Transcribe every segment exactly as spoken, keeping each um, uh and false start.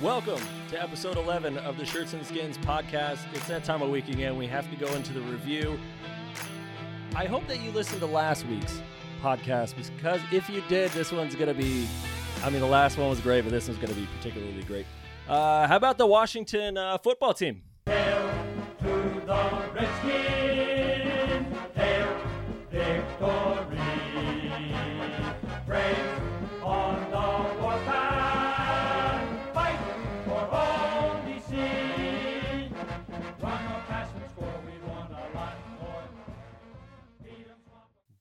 Welcome to episode eleven of the Shirts and Skins podcast. It's that time of week again. We have to go into the review. I hope that you listened to last week's podcast, because if you did, this one's going to be, I mean, the last one was great, but this one's going to be particularly great. Uh, how about the Washington uh, football team? Hail to the Redskins, hail victory, praise on the warpath.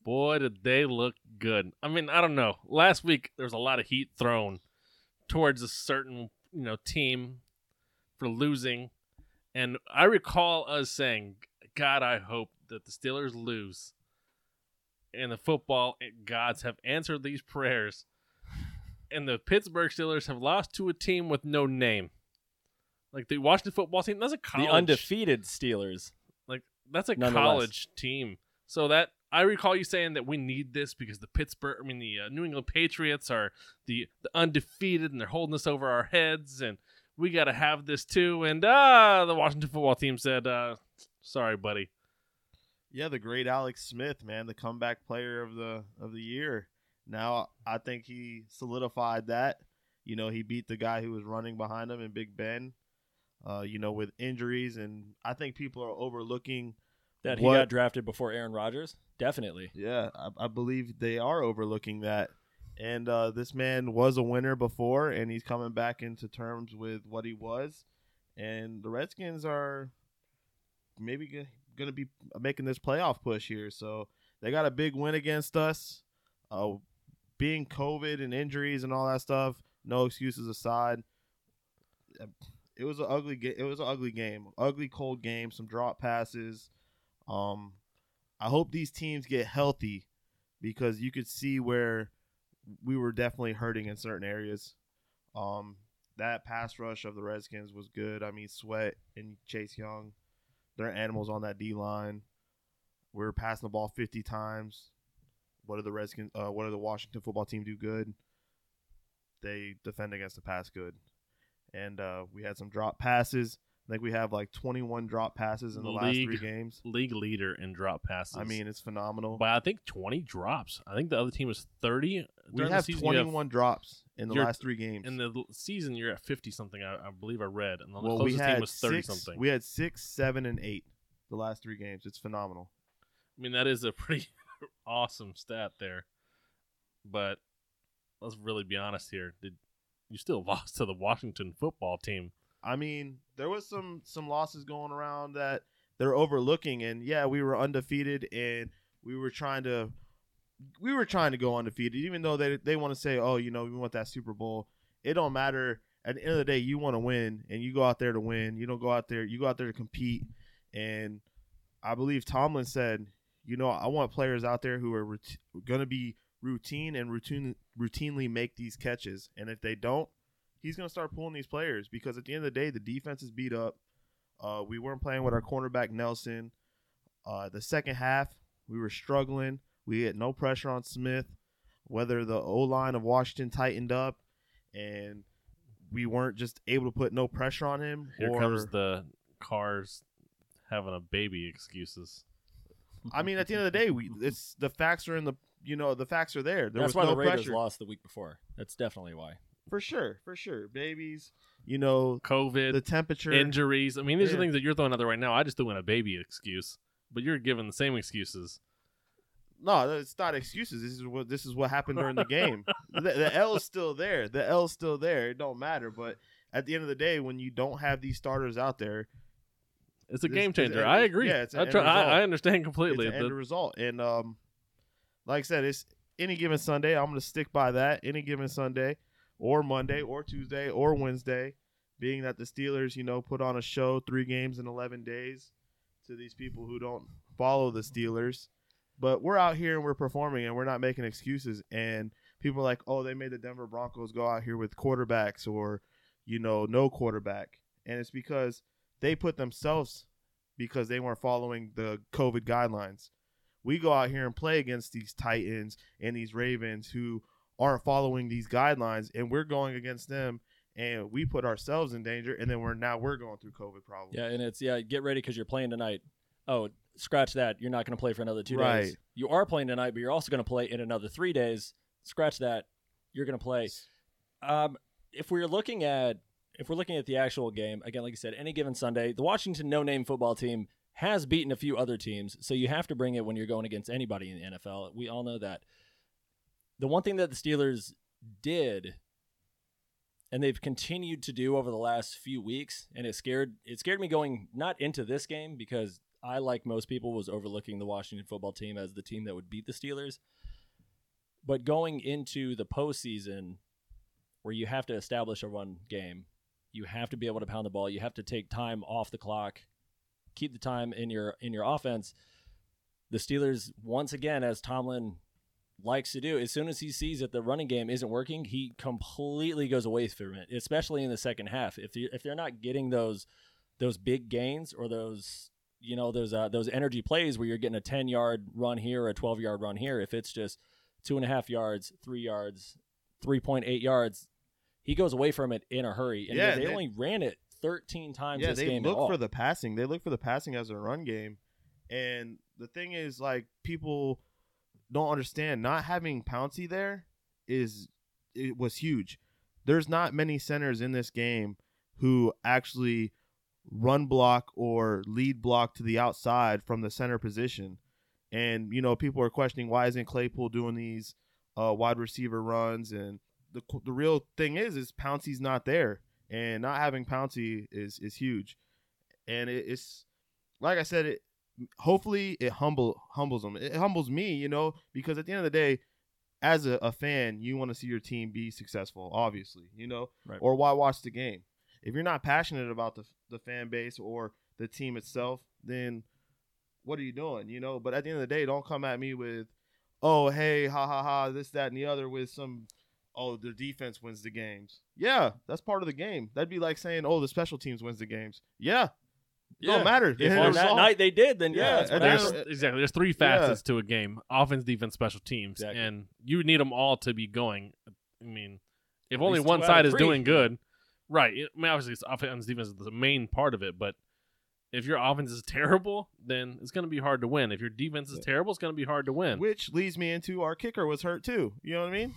Boy, did they look good. I mean, I don't know. Last week, there was a lot of heat thrown towards a certain, you know, team for losing. And I recall us saying, God, I hope that the Steelers lose and the football gods have answered these prayers. And the Pittsburgh Steelers have lost to a team with no name. Like the Washington football team, that's a college. The undefeated Steelers. Like, that's a college team. So that. I recall you saying that we need this because the Pittsburgh, I mean, the uh, New England Patriots are the, the undefeated and they're holding us over our heads and we got to have this too. And uh, the Washington football team said, uh, sorry, buddy. Yeah, the great Alex Smith, man, the comeback player of the of the year. Now, I think he solidified that. You know, he beat the guy who was running behind him in Big Ben, uh, you know, with injuries. And I think people are overlooking that he what? got drafted before Aaron Rodgers? Definitely. Yeah, I, I believe they are overlooking that. And uh, this man was a winner before, and he's coming back into terms with what he was. And the Redskins are maybe g- going to be making this playoff push here. So they got a big win against us. Uh, being COVID and injuries and all that stuff, no excuses aside. It was an ugly. Ga- it was an ugly game. Ugly cold game. Some drop passes. Um, I hope these teams get healthy, because you could see where we were definitely hurting in certain areas. Um, that pass rush of the Redskins was good. I mean, Sweat and Chase Young, they're animals on that D line. We were passing the ball fifty times. What did the Redskins? Uh, what did the Washington football team do good? They defend against the pass good, and uh, we had some drop passes. I think we have like twenty-one drop passes in the league, last three games. League leader in drop passes. I mean, it's phenomenal. But I think twenty drops. I think the other team was thirty. We have season, twenty-one you have, drops in the last three games. In the season, you're at fifty-something, I, I believe I read. And the well, closest we had team was thirty-something. We had six, seven, and eight the last three games. It's phenomenal. I mean, that is a pretty awesome stat there. But let's really be honest here. Did you still lost to the Washington football team. I mean, there was some, some losses going around that they're overlooking, and yeah, we were undefeated, and we were trying to we were trying to go undefeated, even though they they want to say, oh, you know, we want that Super Bowl. It don't matter. At the end of the day, you want to win, and you go out there to win. You don't go out there. You go out there to compete. And I believe Tomlin said, you know, I want players out there who are ret- going to be routine and routine routinely make these catches, and if they don't, he's going to start pulling these players, because at the end of the day, the defense is beat up. Uh, we weren't playing with our cornerback, Nelson. Uh, the second half, we were struggling. We had no pressure on Smith, whether the O-line of Washington tightened up and we weren't just able to put no pressure on him. Here or... comes the Carr's having a baby excuses. I mean, at the end of the day, we it's the facts are in the you know the facts are there. there That's was why no the Raiders pressure. lost the week before. That's definitely why. For sure, for sure. Babies, you know, COVID, the temperature, injuries. I mean, these yeah. are things that you're throwing out there right now. I just threw in a baby excuse, but you're giving the same excuses. No, it's not excuses. This is what this is what happened during the game. the, the L is still there. The L is still there. It don't matter. But at the end of the day, when you don't have these starters out there, it's a this, game changer. End, I agree. Yeah, it's I, try, I, I understand completely. It's an the end result, and um, like I said, it's any given Sunday. I'm going to stick by that. Any given Sunday. Or Monday, or Tuesday, or Wednesday, being that the Steelers, you know, put on a show three games in eleven days to these people who don't follow the Steelers. But we're out here and we're performing and we're not making excuses. And people are like, oh, they made the Denver Broncos go out here with quarterbacks or, you know, no quarterback. And it's because they put themselves because they weren't following the COVID guidelines. We go out here and play against these Titans and these Ravens who – aren't following these guidelines, and we're going against them, and we put ourselves in danger, and then we're now we're going through COVID problems. Yeah, and it's yeah, get ready because you're playing tonight. Oh, scratch that. You're not going to play for another two right. days. You are playing tonight, but you're also going to play in another three days. Scratch that. You're going to play. Um, if we're looking at if we're looking at the actual game again, like I said, any given Sunday, the Washington no-name football team has beaten a few other teams, so you have to bring it when you're going against anybody in the N F L. We all know that. The one thing that the Steelers did, and they've continued to do over the last few weeks, and it scared it scared me going not into this game because I, like most people, was overlooking the Washington football team as the team that would beat the Steelers. But going into the postseason where you have to establish a run game, you have to be able to pound the ball, you have to take time off the clock, keep the time in your in your offense. The Steelers, once again, as Tomlin likes to do, as soon as he sees that the running game isn't working, he completely goes away from it, especially in the second half. If you, if they're not getting those those big gains or those you know those uh, those energy plays where you're getting a ten-yard run here or a twelve-yard run here, if it's just two and a half yards, three yards, three point eight yards, he goes away from it in a hurry. And yeah, they, they only ran it thirteen times yeah, this game at all. Yeah, they look for the passing. They look for the passing as a run game. And the thing is, like, people don't understand, not having Pouncey there is it was huge. There's not many centers in this game who actually run block or lead block to the outside from the center position. And, you know, people are questioning why isn't Claypool doing these uh, wide receiver runs? And the the real thing is, is Pouncey's not there. And not having Pouncey is is huge. And it, it's, like I said, it, hopefully it humble humbles them. It humbles me, you know, because at the end of the day, as a, a fan, you want to see your team be successful, obviously, you know, right. Or why watch the game? If you're not passionate about the the fan base or the team itself, then what are you doing, you know? But at the end of the day, don't come at me with, oh, hey, ha, ha, ha, this, that, and the other with some, oh, the defense wins the games. Yeah, that's part of the game. That'd be like saying, oh, the special teams wins the games. Yeah, yeah. Don't matter. If on that night they did, then yeah. yeah there's, exactly. There's three facets yeah. to a game: offense, defense, special teams, exactly. And you need them all to be going. I mean, if at only one side is doing good, right? I mean, obviously, it's offense, defense is the main part of it, but if your offense is terrible, then it's going to be hard to win. If your defense is terrible, it's going to be hard to win. Which leads me into our kicker was hurt too. You know what I mean?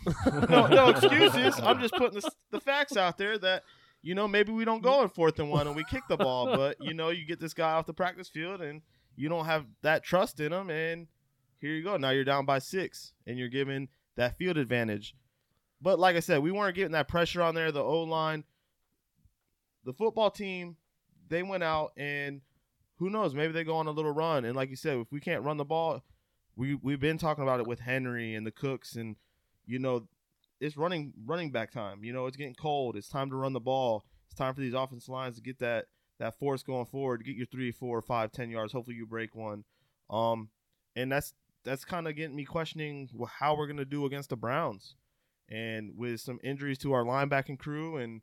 no, no excuses. I'm just putting the, the facts out there that, you know, maybe we don't go in fourth and one and we kick the ball. But, you know, you get this guy off the practice field and you don't have that trust in him. And here you go. Now you're down by six and you're given that field advantage. But like I said, we weren't getting that pressure on there. The O-line, the football team, they went out, and who knows? Maybe they go on a little run. And like you said, if we can't run the ball, we, we've been talking about it with Henry and the Cooks. And, you know, it's running running back time. You know, it's getting cold. It's time to run the ball. It's time for these offensive lines to get that, that force going forward, to get your three, four, five, ten yards. Hopefully you break one. Um, and that's that's kind of getting me questioning how we're going to do against the Browns. And with some injuries to our linebacking crew and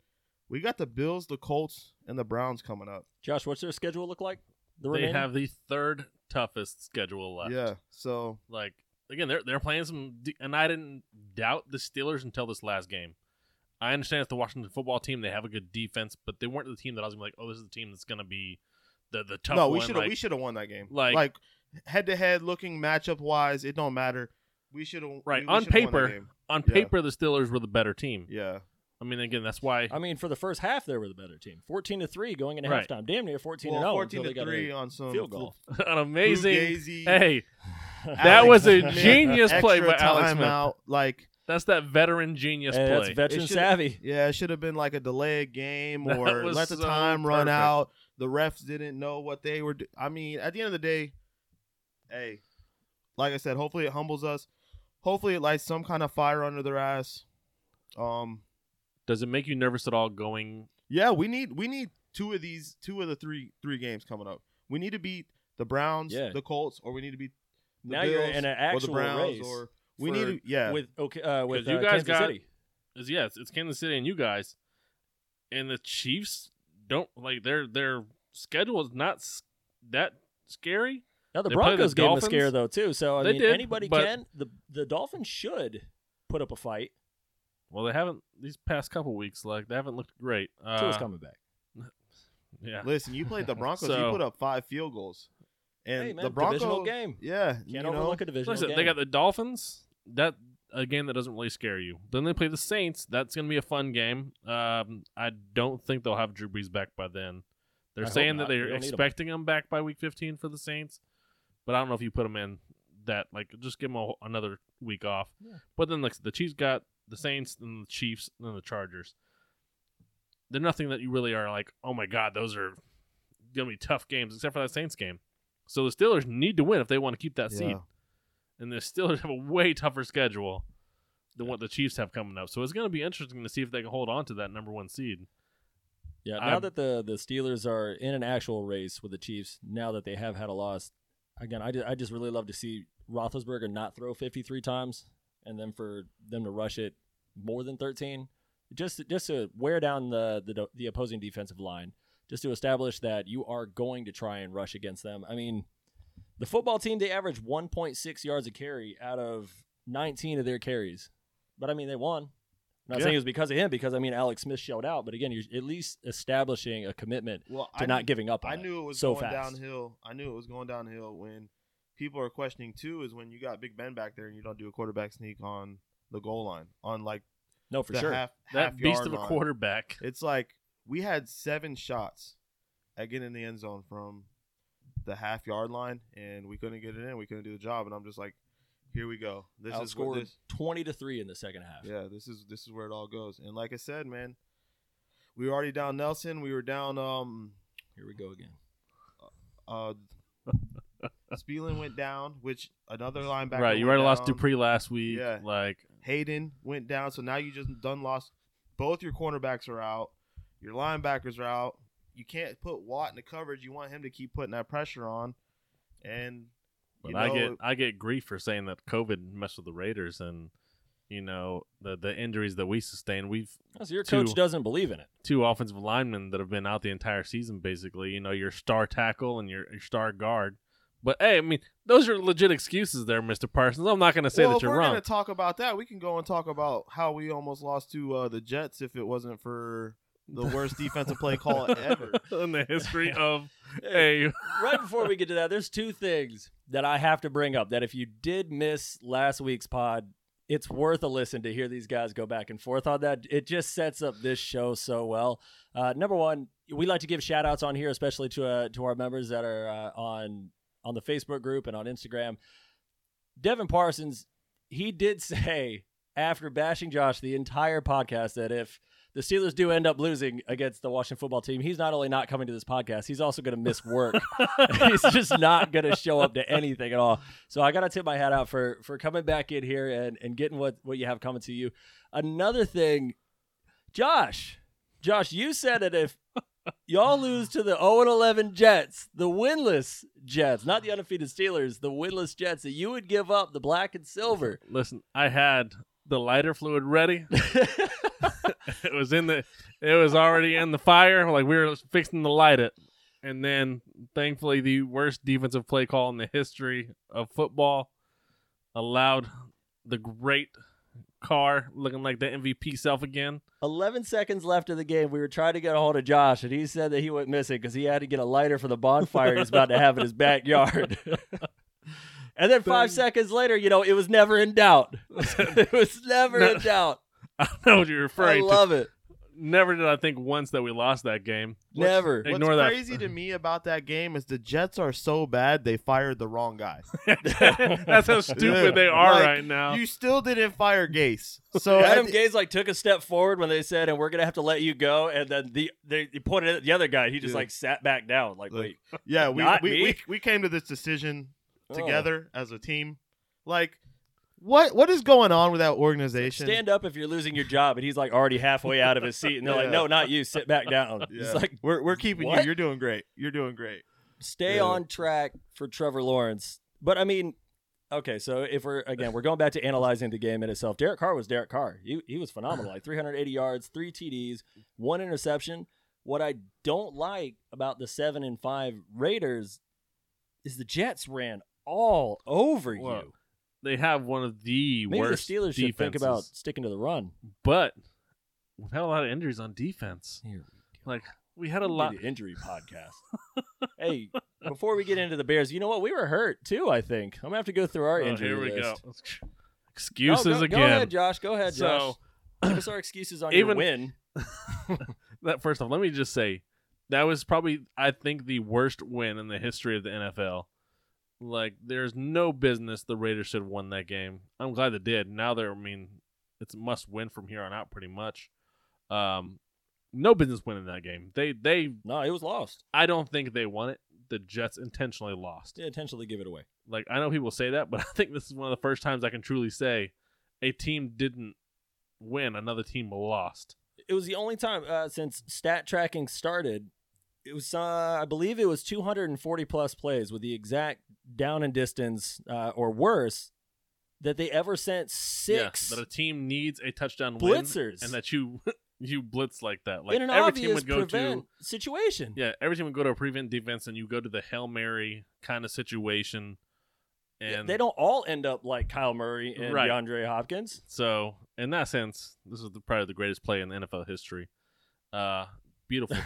we got the Bills, the Colts, and the Browns coming up. Josh, what's their schedule look like? The they have the third toughest schedule left. Yeah, so like again, they're they're playing some, and I didn't doubt the Steelers until this last game. I understand it's the Washington football team; they have a good defense, but they weren't the team that I was gonna be like, oh, this is the team that's gonna be the the tough. No, we should like, we should have won that game. Like like head to head, looking matchup wise, it don't matter. We should have right we, we on paper. Won that game. On yeah. paper, the Steelers were the better team. Yeah. I mean, again, that's why. I mean, for the first half, they were the better team. fourteen to three going into right. halftime. Damn near fourteen well, to zero. fourteen to three on some field goal. An amazing. Fugazi, hey, Alex that was a genius play by Alex Smith. Out, like that's that veteran genius hey, play. That's veteran savvy. Yeah, it should have been like a delayed game or let the so time run perfect. out. The refs didn't know what they were. Do- I mean, at the end of the day, hey, like I said, hopefully it humbles us. Hopefully it lights some kind of fire under their ass. Um. Does it make you nervous at all going? Yeah, we need we need two of these, two of the three three games coming up. We need to beat the Browns, yeah. the Colts, or we need to beat the now Bills you're in an actual or the Browns, race or we for, need to, yeah with okay uh, with you uh, guys Kansas got, City. Is, yeah, it's, it's Kansas City and you guys, and the Chiefs don't like their their schedule is not that scary. Now the they Broncos the gave them a scare though too, so I they mean did, anybody but, can the the Dolphins should put up a fight. Well, they haven't these past couple weeks. Like, they haven't looked great. Uh, Tua's coming back. Yeah. Listen, you played the Broncos. So, you put up five field goals, and hey, man, the Broncos divisional game. Yeah, can't you overlook know. a divisional Listen, game. They got the Dolphins. That a game that doesn't really scare you. Then they play the Saints. That's going to be a fun game. Um, I don't think they'll have Drew Brees back by then. They're I saying that they're expecting him back by week fifteen for the Saints, but I don't know if you put him in that. Like, just give him a, another week off. Yeah. But then, like, the Chiefs got the Saints and the Chiefs and then the Chargers. They're nothing that you really are like, oh my God, those are going to be tough games, except for that Saints game. So the Steelers need to win if they want to keep that yeah. seed. And the Steelers have a way tougher schedule than yeah. what the Chiefs have coming up. So it's going to be interesting to see if they can hold on to that number one seed. Yeah, now I'm, that the, the Steelers are in an actual race with the Chiefs, now that they have had a loss, again, I just, I just really love to see Roethlisberger not throw fifty-three times and then for them to rush it more than thirteen. Just, just to wear down the, the the opposing defensive line, just to establish that you are going to try and rush against them. I mean, the football team, they averaged one point six yards a carry out of nineteen of their carries. But, I mean, they won. I'm not yeah. saying it was because of him, because, I mean, Alex Smith showed out. But, again, you're at least establishing a commitment well, to I not knew, giving up on I it knew it was so going fast. downhill. I knew it was going downhill when people are questioning, too, is when you got Big Ben back there and you don't do a quarterback sneak on the goal line, on, like, No, for sure. Half, that half beast of a line. quarterback. It's like we had seven shots at getting in the end zone from the half-yard line, and we couldn't get it in. We couldn't do the job, and I'm just like, here we go. This Outscored is what this, twenty to three in the second half. Yeah, this is this is where it all goes. And like I said, man, we were already down Nelson. We were down. Um, here we go again. Uh, uh Spielin went down, which another linebacker. Right, you already lost Dupree last week. Yeah, like. Hayden went down, so now you just done lost. Both your cornerbacks are out. Your linebackers are out. You can't put Watt in the coverage. You want him to keep putting that pressure on. And you know, I get I get grief for saying that COVID messed with the Raiders and, you know, the the injuries that we sustained. We've so your two, coach doesn't believe in it. Two offensive linemen that have been out the entire season, basically. You know, your star tackle and your, your star guard. But, hey, I mean, those are legit excuses there, Mister Parsons. I'm not going to say well, that you're wrong. Well, we're going to talk about that. We can go and talk about how we almost lost to uh, the Jets if it wasn't for the worst defensive play call ever in the history of a – Right before we get to that, there's two things that I have to bring up that if you did miss last week's pod, it's worth a listen to hear these guys go back and forth on that. It just sets up this show so well. Uh, number one, we like to give shout-outs on here, especially to uh, to our members that are uh, on – on the Facebook group and on Instagram. Devin Parsons, he did say after bashing Josh the entire podcast that if the Steelers do end up losing against the Washington football team, he's not only not coming to this podcast, he's also going to miss work. He's just not going to show up to anything at all. So I got to tip my hat out for for coming back in here and, and getting what, what you have coming to you. Another thing, Josh, Josh, you said it if... Y'all lose to the oh and eleven Jets, the winless Jets, not the undefeated Steelers, the winless Jets, that you would give up the black and silver. Listen, I had the lighter fluid ready. It was in the, it was already in the fire. Like, we were fixing to light it. And then, thankfully, the worst defensive play call in the history of football allowed the great Carr looking like the M V P self again. eleven seconds left of the game. We were trying to get a hold of Josh, and he said that he went missing because he had to get a lighter for the bonfire he's about to have in his backyard. And then five seconds later, you know, it was never in doubt. It was never no, in doubt. I know what you're referring to. I love to. it. Never did I think once that we lost that game. Never. What's, Ignore what's that. crazy to me about that game is the Jets are so bad they fired the wrong guy. That's how stupid yeah. they are like, right now. You still didn't fire Gase. So Adam th- Gase like took a step forward when they said, "And we're gonna have to let you go." And then the they, they pointed at the other guy. He just yeah. like sat back down. Like, like wait, yeah, we we, we we came to this decision together oh. as a team. Like. What what is going on with that organization? Stand up if you're losing your job, and he's like already halfway out of his seat, and they're yeah. like, "No, not you. Sit back down." Yeah. It's like we're we're keeping what? you. You're doing great. You're doing great. Stay yeah. on track for Trevor Lawrence. But I mean, okay, so if we're again, we're going back to analyzing the game in itself. Derek Carr was Derek Carr. He he was phenomenal. Like three hundred eighty yards, three T Ds, one interception. What I don't like about the seven and five Raiders is the Jets ran all over Whoa. you. they have one of the Maybe worst Maybe the Steelers defenses. Should think about sticking to the run. But we've had a lot of injuries on defense. Here we like we had a we lot did an injury podcast. Hey, before we get into the Bears, you know what? We were hurt too. I think I'm gonna have to go through our oh, injury list. Here we list. go. Excuses no, go, again. Go ahead, Josh. Go ahead, Josh. So, give us our excuses on even, your win. That first off, let me just say that was probably I think the worst win in the history of the N F L. Like, there's no business the Raiders should have won that game. I'm glad they did. Now they're, I mean, it's a must win from here on out, pretty much. Um, no business winning that game. They, they, no, it was lost. I don't think they won it. The Jets intentionally lost. They intentionally give it away. Like, I know people say that, but I think this is one of the first times I can truly say a team didn't win, another team lost. It was the only time uh, since stat tracking started. It was, uh, I believe, it was two hundred forty plus plays with the exact down and distance uh, or worse that they ever sent six. Yeah, that a team needs a touchdown blitzers, win, and that you you blitz like that. Like, in an every obvious team would go prevent to, situation. Yeah, every team would go to a prevent defense, and you go to the Hail Mary kind of situation. And yeah, they don't all end up like Kyle Murray and right. DeAndre Hopkins. So, in that sense, this is the, probably the greatest play in N F L history. Uh, beautiful.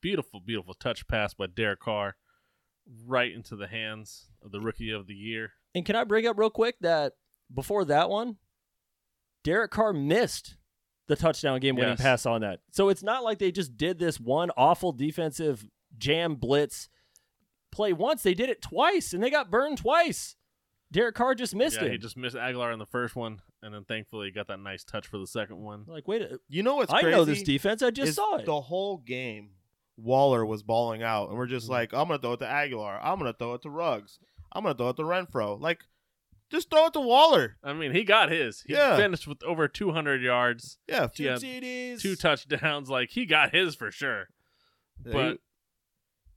Beautiful, beautiful touch pass by Derek Carr right into the hands of the rookie of the year. And can I bring up real quick that before that one, Derek Carr missed the touchdown game-winning yes. pass on that. So it's not like they just did this one awful defensive jam blitz play once. They did it twice, and they got burned twice. Derek Carr just missed yeah, it. He just missed Aguilar on the first one, and then thankfully he got that nice touch for the second one. Like, wait, a, you know what's I crazy? I know this defense. I just saw it. The whole game. Waller was balling out, and we're just like, I'm going to throw it to Aguilar. I'm going to throw it to Ruggs. I'm going to throw it to Renfro. Like, just throw it to Waller. I mean, he got his. He yeah. finished with over two hundred yards. Yeah, two C Ds. Two touchdowns. Like, he got his for sure. Yeah, but,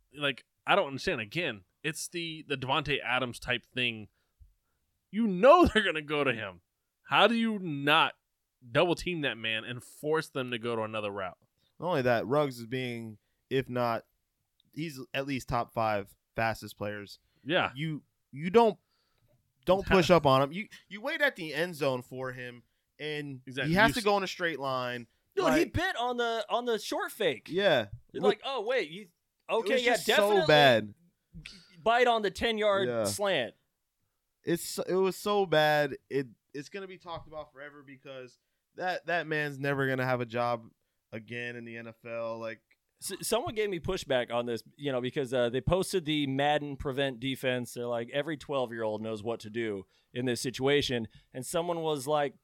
he... like, I don't understand. Again, it's the, the Devontae Adams type thing. You know they're going to go to him. How do you not double team that man and force them to go to another route? Not only that, Ruggs is being... If not, he's at least top five fastest players. Yeah. You you don't don't push up on him. You you wait at the end zone for him, and exactly. he has you to go in a straight line. Dude, like, he bit on the on the short fake. Yeah. Look, like, oh wait, you okay? It was yeah, just definitely. So bad. Bite on the ten yard yeah. slant. It's it was so bad. It it's gonna be talked about forever because that that man's never gonna have a job again in the N F L. Like. Someone gave me pushback on this, you know, because uh, they posted the Madden prevent defense. They're like, every twelve-year-old knows what to do in this situation. And someone was like,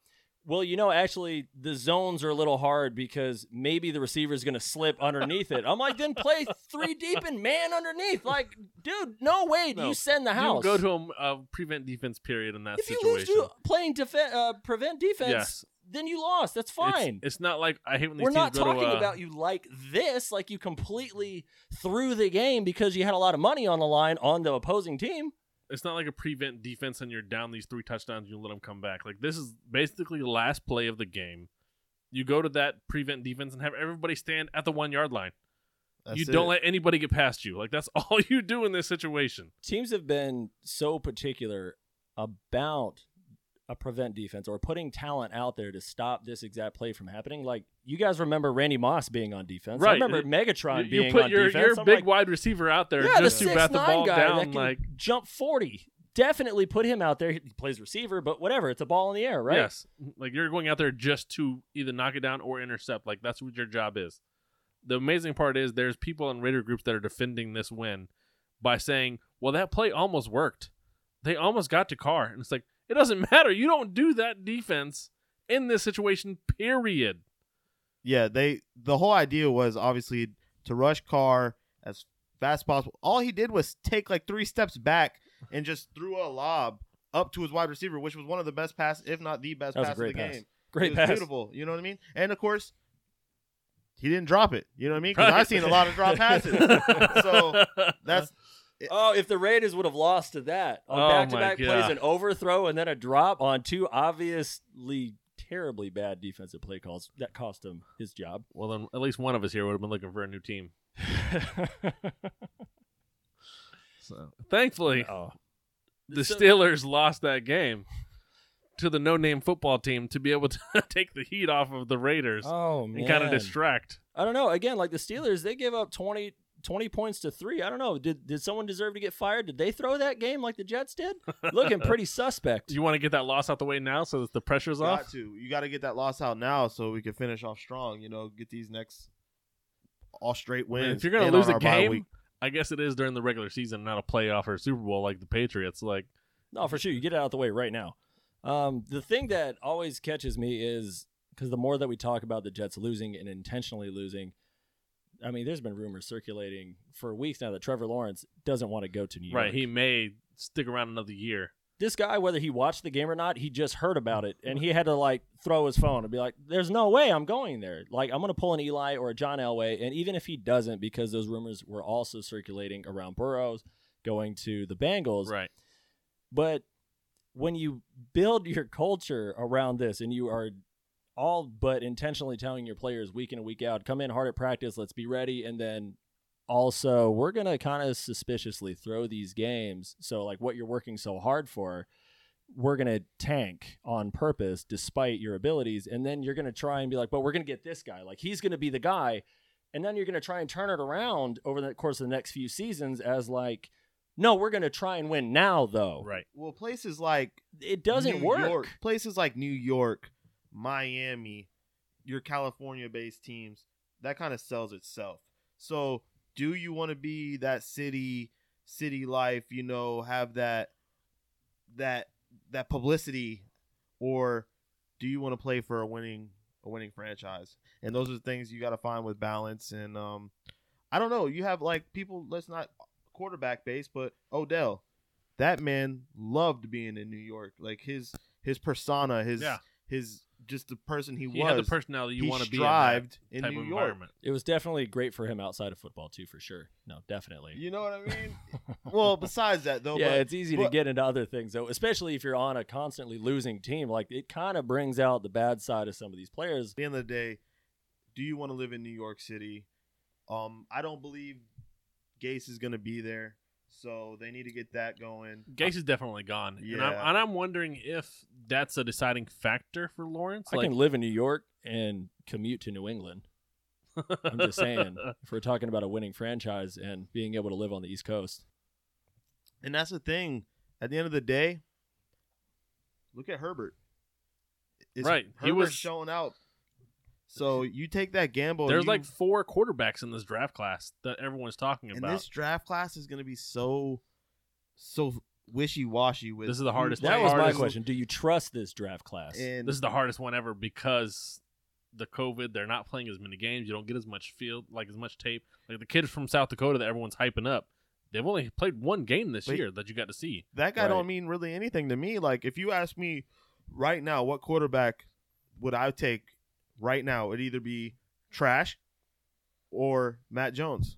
well, you know, actually, the zones are a little hard because maybe the receiver is going to slip underneath it. I'm like, then play three deep and man underneath. Like, dude, no way do no, you send the house. You go to a uh, prevent defense period in that if situation. If you lose to playing def- uh, prevent defense. Yes. Then you lost. That's fine. It's, it's not like I hate when these We're not talking to, uh, about you like this, like you completely threw the game because you had a lot of money on the line on the opposing team. It's not like a prevent defense and you're down these three touchdowns. You let them come back. Like, this is basically the last play of the game. You go to that prevent defense and have everybody stand at the one yard line. That's you it. Don't let anybody get past you. Like, that's all you do in this situation. Teams have been so particular about a prevent defense or putting talent out there to stop this exact play from happening. Like, you guys remember Randy Moss being on defense. Right. I remember it, Megatron you, being you put on your, defense. Your I'm big like, wide receiver out there yeah, just the to bat the ball down. That like jump forty. Definitely put him out there. He plays receiver, but whatever. It's a ball in the air, right? Yes. Like, you're going out there just to either knock it down or intercept. Like, that's what your job is. The amazing part is there's people in Raider groups that are defending this win by saying, well, that play almost worked. They almost got to Carr. And it's like, it doesn't matter. You don't do that defense in this situation, period. Yeah, they the whole idea was obviously to rush Carr as fast as possible. All he did was take like three steps back and just threw a lob up to his wide receiver, which was one of the best passes, if not the best pass of the pass. game. Great it was pass. Beautiful. You know what I mean? And, of course, he didn't drop it. You know what I mean? Because right. I've seen a lot of drop passes. So that's... It, oh, if the Raiders would have lost to that on oh back-to-back plays, an overthrow and then a drop on two obviously terribly bad defensive play calls, that cost him his job. Well, then at least one of us here would have been looking for a new team. So, thankfully, oh. the so, Steelers lost that game. to the no-name football team to be able to take the heat off of the Raiders oh, man. and kind of distract. I don't know. Again, like the Steelers, they give up twenty, twenty points to three. I don't know. Did did someone deserve to get fired? Did they throw that game like the Jets did? Looking pretty suspect. Do you want to get that loss out the way now so that the pressure's got off? To. You got to get that loss out now so we can finish off strong, you know, get these next all straight wins. I mean, if you're going to lose a game, I guess it is during the regular season, not a playoff or a Super Bowl like the Patriots. Like, no, for sure. You get it out the way right now. Um, the thing that always catches me is because the more that we talk about the Jets losing and intentionally losing, I mean, there's been rumors circulating for weeks now that Trevor Lawrence doesn't want to go to New York. Right. He may stick around another year. This guy, whether he watched the game or not, he just heard about it, and he had to, like, throw his phone and be like, there's no way I'm going there. Like, I'm going to pull an Eli or a John Elway, and even if he doesn't, because those rumors were also circulating around Burrows going to the Bengals. Right. But when you build your culture around this and you are all but intentionally telling your players week in and week out, come in hard at practice, let's be ready, and then also, we're going to kind of suspiciously throw these games. So, like, what you're working so hard for, we're going to tank on purpose despite your abilities. And then you're going to try and be like, but we're going to get this guy. Like, he's going to be the guy. And then you're going to try and turn it around over the course of the next few seasons as, like, no, we're going to try and win now, though. Right. Well, places like it doesn't work. York, places like New York, Miami, your California-based teams, that kind of sells itself. So, do you want to be that city, city life, you know, have that that that publicity, or do you want to play for a winning a winning franchise? And those are the things you got to find with balance. And um, I don't know. You have, like, people, let's not quarterback base, but Odell, that man loved being in New York. Like his his persona, his yeah. his. Just the person he, he was. He had the personality you he want to be in that in type New of York. Environment. It was definitely great for him outside of football, too, for sure. No, definitely. You know what I mean? Well, besides that, though. Yeah, but, it's easy but, to get into other things, though, especially if you're on a constantly losing team. Like, it kind of brings out the bad side of some of these players. At the end of the day, do you want to live in New York City? Um, I don't believe Gase is going to be there, so they need to get that going. Gase is definitely gone. Yeah. And, I'm, and I'm wondering if that's a deciding factor for Lawrence. I like, can live in New York and commute to New England. I'm just saying, if we're talking about a winning franchise and being able to live on the East Coast. And that's the thing. At the end of the day, look at Herbert. Is right. Herbert's he was showing out. So you take that gamble. There's you, like four quarterbacks in this draft class that everyone's talking about. And this draft class is going to be so, so wishy-washy. With this is the hardest. That was hardest. My question. Do you trust this draft class? And this is the hardest one ever because the COVID. They're not playing as many games. You don't get as much field, like as much tape. Like the kid from South Dakota that everyone's hyping up. They've only played one game this year that you got to see. That guy right. don't mean really anything to me. Like if you ask me right now, what quarterback would I take? Right now, it'd either be trash or Matt Jones,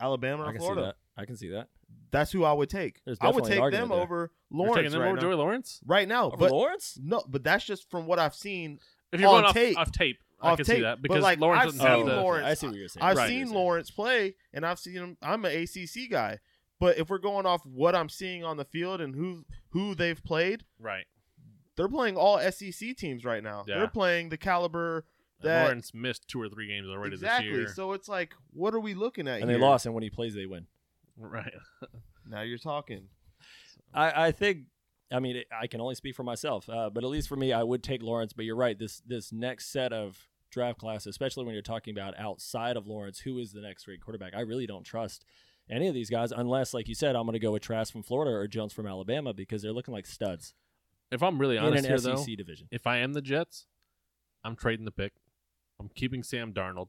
Alabama or I can Florida. See that. I can see that. That's who I would take. I would take them there. over Lawrence. You're taking them right over Joey Lawrence right now, over but Lawrence? No, but that's just from what I've seen. If you're on going tape, off, off tape, off I can tape. see that because like, Lawrence I've doesn't seen the, Lawrence. I see what you're saying. I've right, seen Lawrence play, and I've seen him. I'm an A C C guy, but if we're going off what I'm seeing on the field and who who they've played, right. They're playing all S E C teams right now. Yeah. They're playing the caliber that... And Lawrence missed two or three games already exactly. this year. Exactly. So it's like, what are we looking at and here? And they lost, and when he plays, they win. Right. Now you're talking. I, I think, I mean, I can only speak for myself, uh, but at least for me, I would take Lawrence. But you're right, this this next set of draft class, especially when you're talking about outside of Lawrence, who is the next great quarterback? I really don't trust any of these guys unless, like you said, I'm going to go with Trask from Florida or Jones from Alabama because they're looking like studs. If I'm really honest here, though, division. If I am the Jets, I'm trading the pick. I'm keeping Sam Darnold.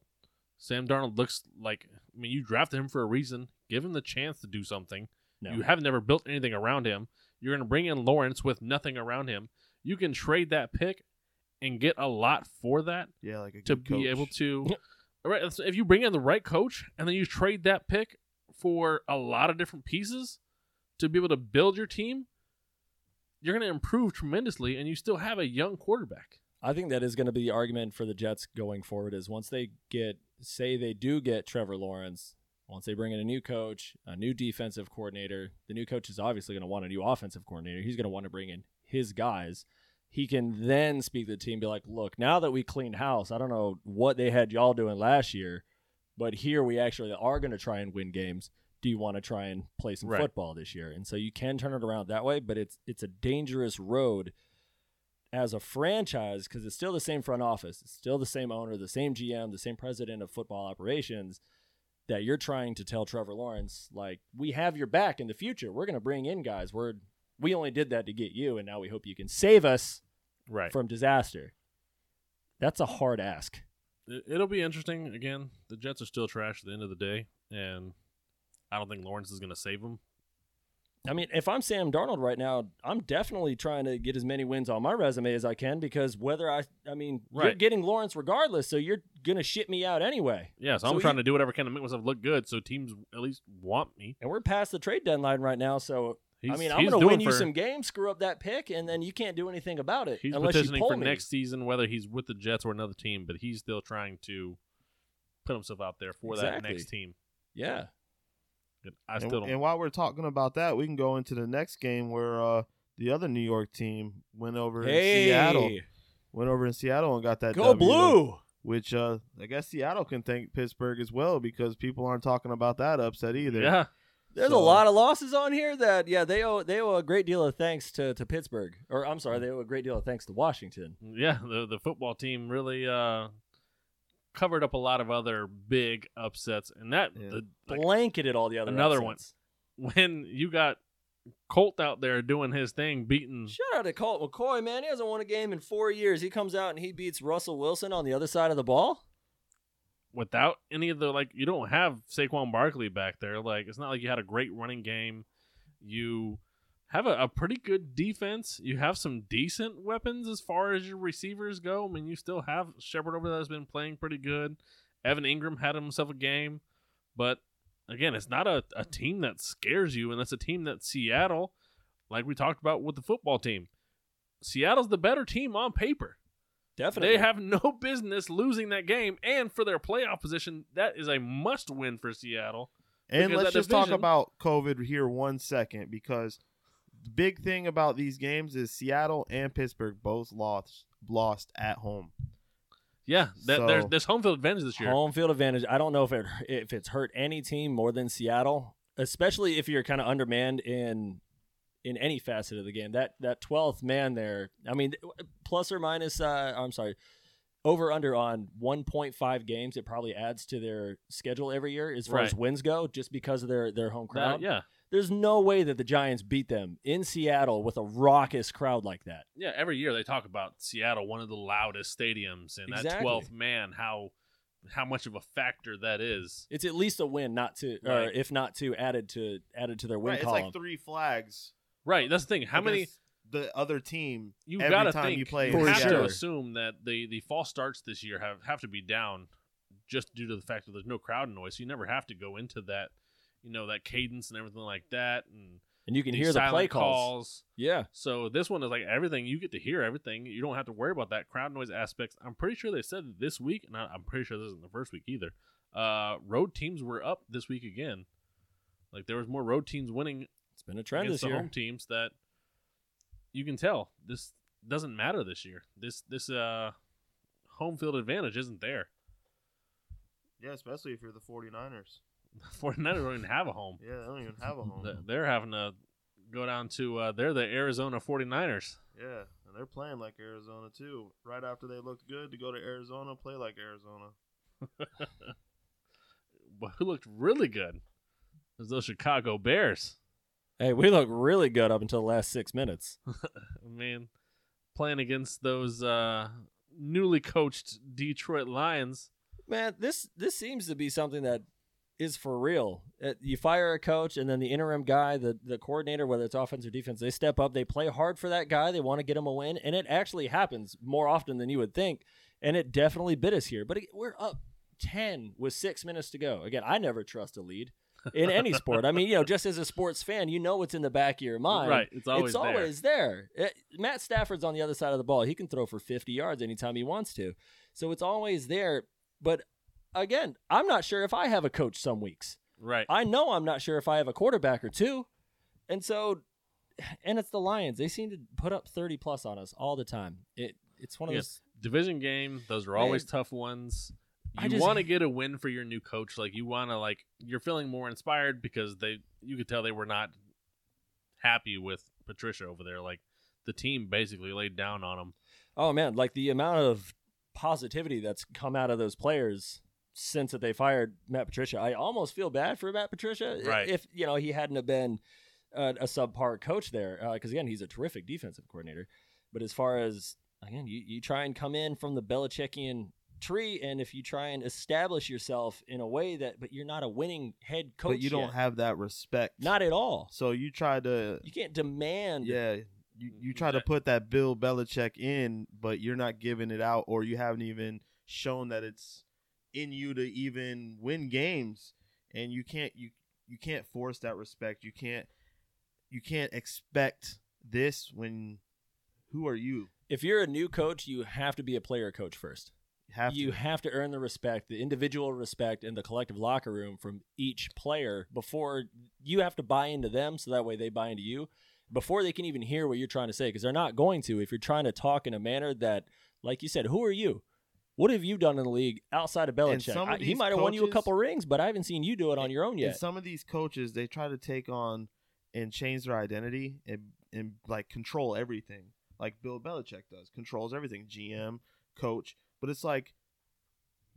Sam Darnold looks like, I mean, you drafted him for a reason. Give him the chance to do something. No. You have never built anything around him. You're going to bring in Lawrence with nothing around him. You can trade that pick and get a lot for that. Yeah, like a good to coach. Be able to. Right, so if you bring in the right coach and then you trade that pick for a lot of different pieces to be able to build your team, you're going to improve tremendously, and you still have a young quarterback. I think that is going to be the argument for the Jets going forward is once they get, say they do get Trevor Lawrence, once they bring in a new coach, a new defensive coordinator, the new coach is obviously going to want a new offensive coordinator. He's going to want to bring in his guys, he can then speak to the team and be like, look, now that we cleaned house, I don't know what they had y'all doing last year, but here we actually are going to try and win games. Do you want to try and play some right. football this year? And so you can turn it around that way, but it's it's a dangerous road as a franchise because it's still the same front office. It's still the same owner, the same G M, the same president of football operations that you're trying to tell Trevor Lawrence, like, we have your back in the future. We're going to bring in guys. We're, we only did that to get you, and now we hope you can save us right. from disaster. That's a hard ask. It'll be interesting. Again, the Jets are still trash at the end of the day, and I don't think Lawrence is going to save them. I mean, if I'm Sam Darnold right now, I'm definitely trying to get as many wins on my resume as I can because whether I, I mean, right. you're getting Lawrence regardless, so you're going to shit me out anyway. Yeah, so, so I'm trying you, to do whatever I can to make myself look good so teams at least want me. And we're past the trade deadline right now, so, he's, I mean, I'm going to win for, you some games, screw up that pick, and then you can't do anything about it. He's unless petitioning you pull for me. Next season, whether he's with the Jets or another team, but he's still trying to put himself out there for exactly. that next team. Yeah. I still and, don't. And while we're talking about that, we can go into the next game where uh, the other New York team went over hey. in Seattle, went over in Seattle and got that go W, blue, which uh, I guess Seattle can thank Pittsburgh as well because people aren't talking about that upset either. Yeah, there's so, a lot of losses on here that yeah they owe they owe a great deal of thanks to, to Pittsburgh or I'm sorry they owe a great deal of thanks to Washington. Yeah, the the football team really. Uh, covered up a lot of other big upsets and that yeah. the, like, blanketed all the other another upsets. One when you got Colt out there doing his thing beating shout out to Colt McCoy, man. He hasn't won a game in four years. He comes out and he beats Russell Wilson on the other side of the ball without any of the like you don't have Saquon Barkley back there. Like it's not like you had a great running game. You have a, a pretty good defense. You have some decent weapons as far as your receivers go. I mean, you still have Shepard over there that's been playing pretty good. Evan Ingram had himself a game. But, again, it's not a, a team that scares you, and that's a team that Seattle, like we talked about with the football team, Seattle's the better team on paper. Definitely. They have no business losing that game, and for their playoff position, that is a must-win for Seattle. And let's just division, talk about COVID here one second because – the big thing about these games is Seattle and Pittsburgh both lost lost at home. Yeah, that, so, there's, there's home field advantage this year. Home field advantage. I don't know if it if it's hurt any team more than Seattle, especially if you're kind of undermanned in in any facet of the game. That that twelfth man there. I mean, plus or minus. Uh, I'm sorry. Over under on one point five games. It probably adds to their schedule every year as far right. as wins go, just because of their their home crowd. That, yeah. There's no way that the Giants beat them in Seattle with a raucous crowd like that. Yeah, every year they talk about Seattle, one of the loudest stadiums, and exactly. that twelfth man, how how much of a factor that is. It's at least a win, not to, or right. if not two, added to added to their win right, column. It's like three flags. Right, that's the thing. How many the other team? You every gotta time think, you play. You have sure. to assume that the the false starts this year have have to be down, just due to the fact that there's no crowd noise. So you never have to go into that. You know, that cadence and everything like that. And, and you can hear the play calls. calls. Yeah. So this one is like everything. You get to hear everything. You don't have to worry about that crowd noise aspects. I'm pretty sure they said this week, and I'm pretty sure this isn't the first week either, uh, road teams were up this week again. Like there was more road teams winning. It's been a trend this year. Home teams that you can tell this doesn't matter this year. This, this uh, home field advantage isn't there. Yeah, especially if you're the forty-niners. forty-niners don't even have a home. Yeah, they don't even have a home. They're having to go down to, uh, they're the Arizona forty-niners. Yeah, and they're playing like Arizona, too. Right after they looked good to go to Arizona, play like Arizona. But who looked really good is those Chicago Bears. Hey, we looked really good up until the last six minutes. I mean, playing against those uh, newly coached Detroit Lions. Man, this this seems to be something that is for real. You fire a coach and then the interim guy, the, the coordinator, whether it's offense or defense, they step up, they play hard for that guy. They want to get him a win. And it actually happens more often than you would think. And it definitely bit us here, but it, we're up ten with six minutes to go. Again, I never trust a lead in any sport. I mean, you know, just as a sports fan, you know, what's in the back of your mind, right? It's always, it's always there. there. It, Matt Stafford's on the other side of the ball. He can throw for fifty yards anytime he wants to. So it's always there. But again, I'm not sure if I have a coach some weeks. Right. I know I'm not sure if I have a quarterback or two. And so and it's the Lions. They seem to put up thirty plus on us all the time. It it's one of yes. those division game. Those are always man, tough ones. You want to get a win for your new coach. Like you want to like you're feeling more inspired because they you could tell they were not happy with Patricia over there. Like the team basically laid down on him. Oh man, like the amount of positivity that's come out of those players since that they fired Matt Patricia. I almost feel bad for Matt Patricia right. if you know he hadn't have been uh, a subpar coach there because uh, again he's a terrific defensive coordinator. But as far as again, you, you try and come in from the Belichickian tree, and if you try and establish yourself in a way that, but you're not a winning head coach, but you don't yet. have that respect, not at all. So you try to, you can't demand, yeah. You you try that. to put that Bill Belichick in, but you're not giving it out, or you haven't even shown that it's in you to even win games, and you can't you you can't force that respect. You can't you can't expect this when who are you? If you're a new coach, you have to be a player coach first. Have you to. have to earn the respect, the individual respect, and the collective locker room from each player before you have to buy into them, so that way they buy into you before they can even hear what you're trying to say, because they're not going to if you're trying to talk in a manner that, like you said, who are you? What have you done in the league outside of Belichick? Of I, he might have won you a couple rings, but I haven't seen you do it and, on your own yet. And some of these coaches, they try to take on and change their identity and, and like control everything, like Bill Belichick does, controls everything, G M, coach. But it's like,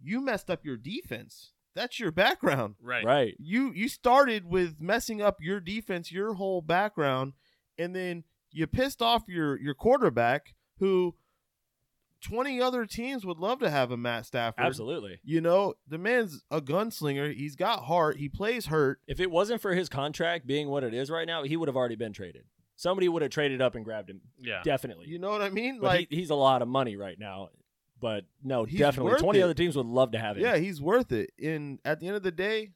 you messed up your defense. That's your background. Right. Right. You you started with messing up your defense, your whole background, and then you pissed off your, your quarterback, who twenty other teams would love to have a Matt Stafford. Absolutely. You know, the man's a gunslinger. He's got heart. He plays hurt. If it wasn't for his contract being what it is right now, he would have already been traded. Somebody would have traded up and grabbed him. Yeah. Definitely. You know what I mean? But like he, he's a lot of money right now. But, no, definitely. twenty it. other teams would love to have him. Yeah, he's worth it. And at the end of the day,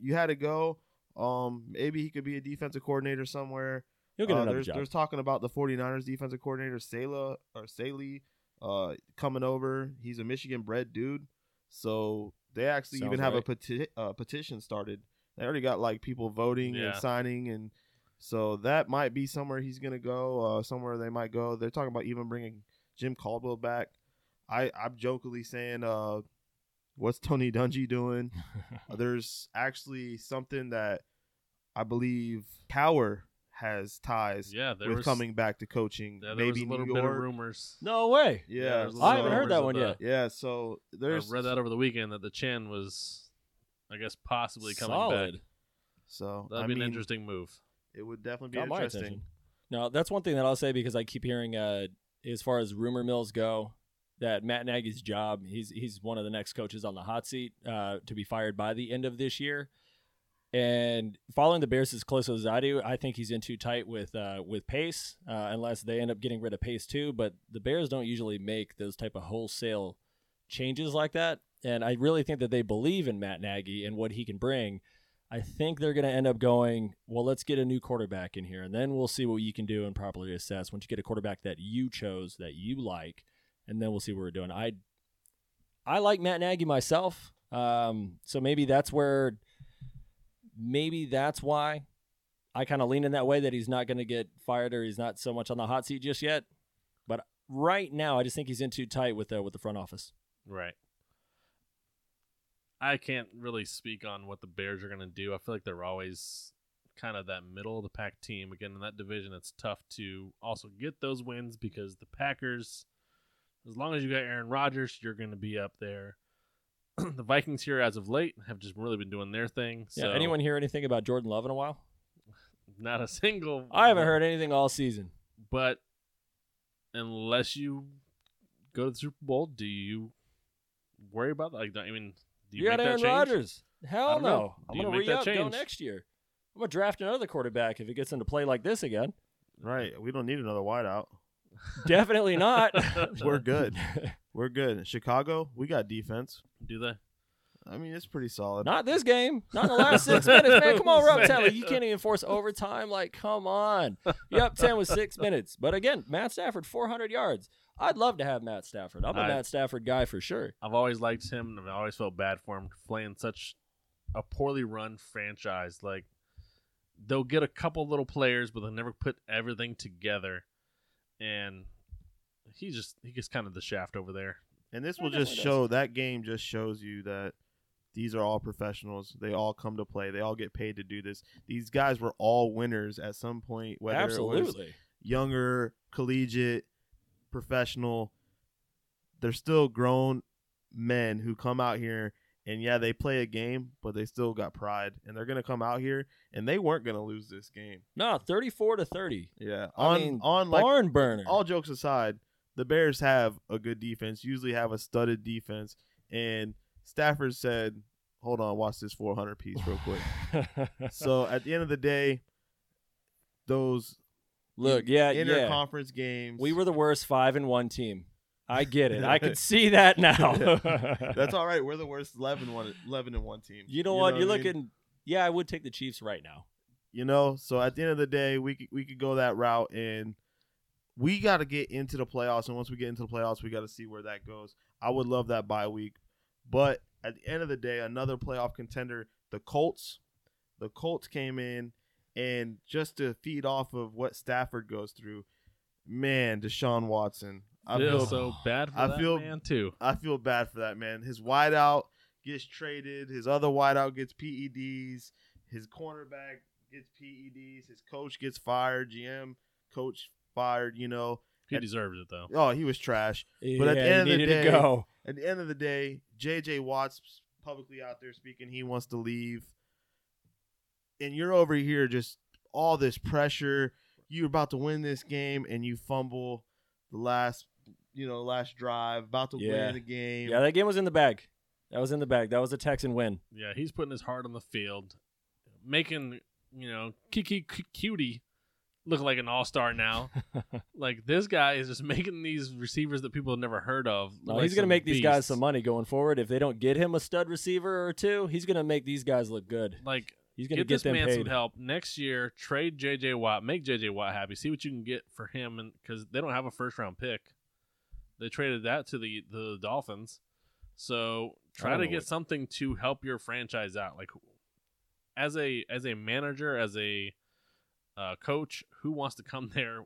you had to go. Um, maybe he could be a defensive coordinator somewhere. He'll get uh, another there's, job. There's talking about the 49ers defensive coordinator, Saleh, or Saleh, uh, coming over. He's a Michigan-bred dude. So they actually Sounds even have right. a peti- uh, petition started. They already got, like, people voting yeah. and signing. And so that might be somewhere he's going to go, uh, somewhere they might go. They're talking about even bringing Jim Caldwell back. I, I'm jokingly saying, uh, what's Tony Dungy doing? There's actually something that I believe Cower has ties yeah, with was, coming back to coaching. Yeah, there maybe was a little New York. bit of rumors. No way. Yeah. yeah I haven't heard that one yet. That. Yeah, so there's... I read that over the weekend that the Chan was, I guess, possibly coming Solid. back. So That'd I be mean, an interesting move. It would definitely be Got interesting. Now, that's one thing that I'll say because I keep hearing, uh, as far as rumor mills go, that Matt Nagy's job, he's he's one of the next coaches on the hot seat uh, to be fired by the end of this year. And following the Bears as close as I do, I think he's in too tight with uh, with Pace, uh, unless they end up getting rid of Pace too. But the Bears don't usually make those type of wholesale changes like that. And I really think that they believe in Matt Nagy and what he can bring. I think they're going to end up going, well, let's get a new quarterback in here, and then we'll see what you can do and properly assess. Once you get a quarterback that you chose, that you like, and then we'll see what we're doing. I I like Matt Nagy myself, um, so maybe that's where, maybe that's why I kind of lean in that way, that he's not going to get fired or he's not so much on the hot seat just yet. But right now, I just think he's in too tight with the, with the front office. Right. I can't really speak on what the Bears are going to do. I feel like they're always kind of that middle of the pack team. Again, in that division, it's tough to also get those wins because the Packers... As long as you got Aaron Rodgers, you're going to be up there. The Vikings here, as of late, have just really been doing their thing. So. Yeah. Anyone hear anything about Jordan Love in a while? Not a single. I haven't one. heard anything all season. But unless you go to the Super Bowl, do you worry about that? Like, I mean, do you, you make got that Aaron Rodgers? Hell no! I'm going to re-up, go next year. I'm going to draft another quarterback if it gets into play like this again. Right. We don't need another wideout. Definitely not. We're good. We're good. Chicago, we got defense. Do they? I mean, it's pretty solid. Not this game. Not in the last six minutes, man. Come on, Rob Talley. You can't even force overtime. Like, come on. You're up ten with six minutes. But again, Matt Stafford, four hundred yards. I'd love to have Matt Stafford. I'm a I, Matt Stafford guy for sure. I've always liked him, and I always felt bad for him playing such a poorly run franchise. Like, they'll get a couple little players, but they'll never put everything together. And he just he gets kind of the shaft over there. And this yeah, will just show does. that game just shows you that these are all professionals. They all come to play. They all get paid to do this. These guys were all winners at some point, whether Absolutely. it was younger, collegiate, professional. They're still grown men who come out here and, yeah, they play a game, but they still got pride. And they're going to come out here, and they weren't going to lose this game. No, thirty-four to thirty Yeah. On, I mean, on like, barn burner. All jokes aside, the Bears have a good defense, usually have a studded defense. And Stafford said, hold on, watch this four hundred piece real quick. So at the end of the day, those Look, yeah, interconference yeah. games. We were the worst five and one team. I get it. I can see that now. That's all right. We're the worst eleven and one team. You know what? You know what You're I mean? looking. Yeah, I would take the Chiefs right now. You know, so at the end of the day, we could, we could go that route, and we got to get into the playoffs. And once we get into the playoffs, we got to see where that goes. I would love that bye week. But at the end of the day, another playoff contender, the Colts. The Colts came in, and just to feed off of what Stafford goes through, man, Deshaun Watson. I feel, feel so bad for I that feel, man, too. I feel bad for that, man. His wideout gets traded. His other wideout gets P E Ds. His cornerback gets P E Ds. His coach gets fired. G M coach fired, you know. He at, deserved it, though. Oh, he was trash. Yeah, but at the end of the day, go. at the end of the day, J J Watt's publicly out there speaking he wants to leave. And you're over here just all this pressure. You're about to win this game, and you fumble the last You know, last drive, about to yeah. win the game. Yeah, that game was in the bag. That was in the bag. That was a Texan win. Yeah, he's putting his heart on the field, making, you know, Kiki Cutie look like an all-star now. Like, this guy is just making these receivers that people have never heard of. No, like he's going to make beasts. these guys some money going forward. If they don't get him a stud receiver or two, he's going to make these guys look good. Like, he's going to get, get this them man paid. some help. Next year, trade J J Watt. Make J J Watt happy. See what you can get for him, and because they don't have a first-round pick. They traded that to the, the Dolphins. So try to get what... something to help your franchise out. Like, as a as a manager, as a uh, coach, who wants to come there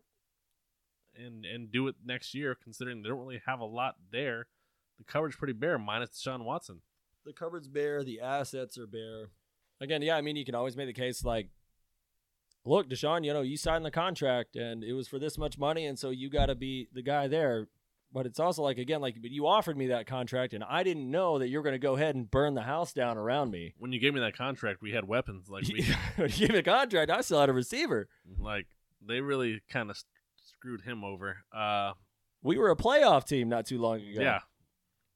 and and do it next year, considering they don't really have a lot there? The coverage pretty bare, minus Deshaun Watson. The cupboard's bare. The assets are bare. Again, yeah, I mean, you can always make the case like, look, Deshaun, you know, you signed the contract, and it was for this much money, and so you got to be the guy there. But it's also like, again, like, but you offered me that contract, and I didn't know that you were going to go ahead and burn the house down around me. When you gave me that contract, we had weapons. Like, we you gave me a contract, I still had a receiver. Like, they really kind of screwed him over. Uh, we were a playoff team not too long ago. Yeah.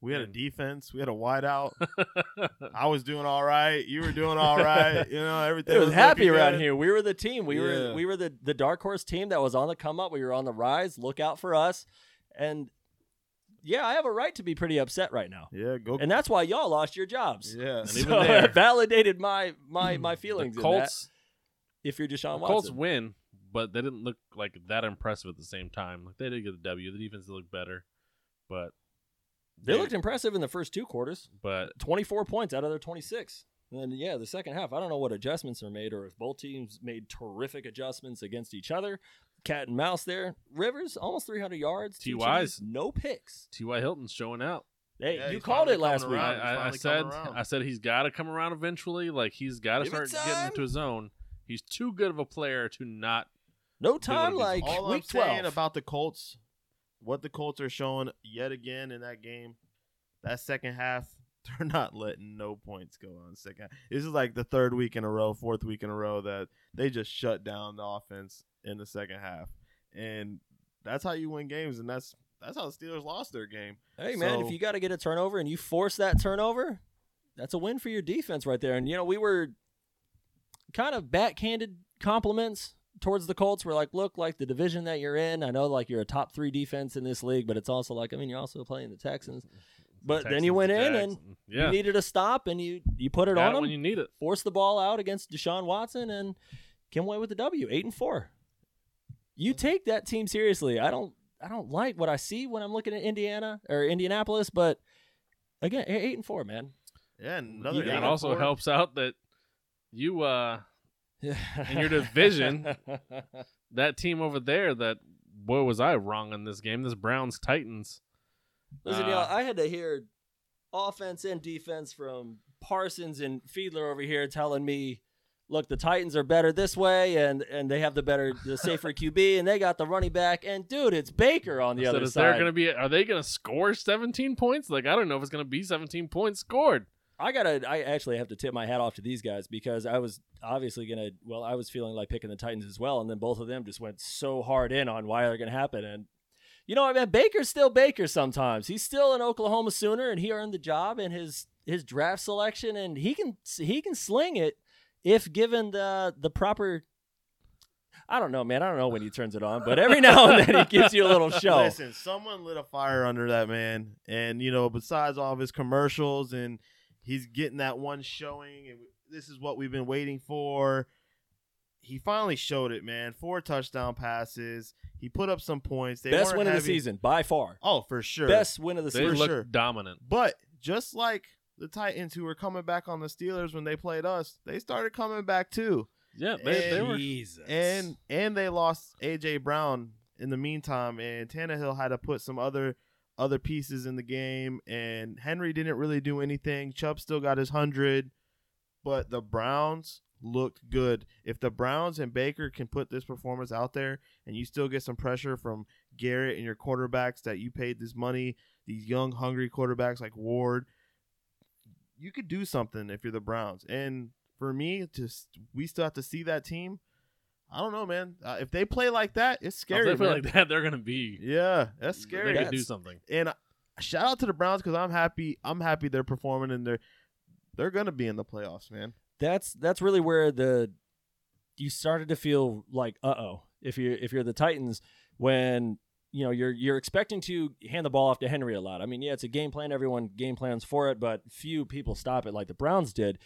We had a defense. We had a wideout. I was doing all right. You were doing all right. You know, everything. It was, was happy around here. We were the team. We yeah. were we were the, the dark horse team that was on the come up. We were on the rise. Look out for us. And yeah, I have a right to be pretty upset right now. Yeah, go. And that's why y'all lost your jobs. Yeah, and so even there, it validated my my my feelings. The Colts, in that, if you're Deshaun Watson, Colts win, but they didn't look like that impressive at the same time. Like, they did get a W. The defense looked better, but they, they looked impressive in the first two quarters. But twenty-four points out of their twenty-six. And then yeah, the second half, I don't know what adjustments are made, or if both teams made terrific adjustments against each other. Cat and mouse there. Rivers, almost three hundred yards. T Y's. No picks. T Y. Hilton's showing out. Hey, yeah, you called it last week. I, I said I said he's got to come around eventually. Like, he's got to start getting into his own. He's too good of a player to not. No time like week twelve. All I'm saying about the Colts, what the Colts are showing yet again in that game, that second half, they're not letting no points go on second half. This is like the third week in a row, fourth week in a row that they just shut down the offense in the second half, and that's how you win games, and that's that's how the Steelers lost their game. Hey, so, man, if you got to get a turnover and you force that turnover, that's a win for your defense right there. And, you know, we were kind of backhanded compliments towards the Colts. We're like, look, like the division that you're in, I know, like, you're a top three defense in this league, but it's also like, I mean, you're also playing the Texans. But the Texans, then you went in and yeah. you needed a stop, and you, you put it got on it them. When you need it. Forced the ball out against Deshaun Watson and came away with the W, eight and four. You take that team seriously. I don't I don't like what I see when I'm looking at Indiana or Indianapolis, but again, eight and four, man. Yeah, and another, it also helps out that you uh In your division, that team over there that, boy, was I wrong in this game. This Browns-Titans. Listen, uh, y'all, I had to hear offense and defense from Parsons and Fiedler over here telling me, look, the Titans are better this way, and, and they have the better, the safer Q B, and they got the running back. And, dude, it's Baker on the so other is side. There gonna be, are they going to score seventeen points? Like, I don't know if it's going to be seventeen points scored. I gotta. I actually have to tip my hat off to these guys because I was obviously gonna. Well, I was feeling like picking the Titans as well, and then both of them just went so hard in on why they're gonna happen. And you know, I mean, Baker's still Baker. Sometimes he's still an Oklahoma Sooner, and he earned the job and his his draft selection, and he can he can sling it if given the the proper. I don't know, man. I don't know when he turns it on, but every now and then he gives you a little show. Listen, someone lit a fire under that man, and you know, besides all of his commercials and. He's getting that one showing, and this is what we've been waiting for. He finally showed it, man. Four touchdown passes. He put up some points. They Best win of having... the season, by far. Oh, for sure. Best win of the they season. They looked sure. dominant. But just like the Titans who were coming back on the Steelers when they played us, they started coming back too. Yeah, they, and, they were. Jesus. And, and they lost A J. Brown in the meantime, and Tannehill had to put some other – other pieces in the game, and Henry didn't really do anything. Chubb still got his hundred, but the Browns looked good. If the Browns and Baker can put this performance out there and you still get some pressure from Garrett and your quarterbacks that you paid this money, these young, hungry quarterbacks like Ward, you could do something if you're the Browns. And for me, just we still have to see that team. I don't know, man. Uh, if they play like that, it's scary. If they play man. like that, they're going to be. Yeah, that's scary. They that's, could do something. And uh, shout out to the Browns because I'm happy. I'm happy they're performing and they're they're going to be in the playoffs, man. That's that's really where the you started to feel like uh oh if you if you're the Titans when you know you're you're expecting to hand the ball off to Henry a lot. I mean, yeah, it's a game plan. Everyone game plans for it, but few people stop it like the Browns did.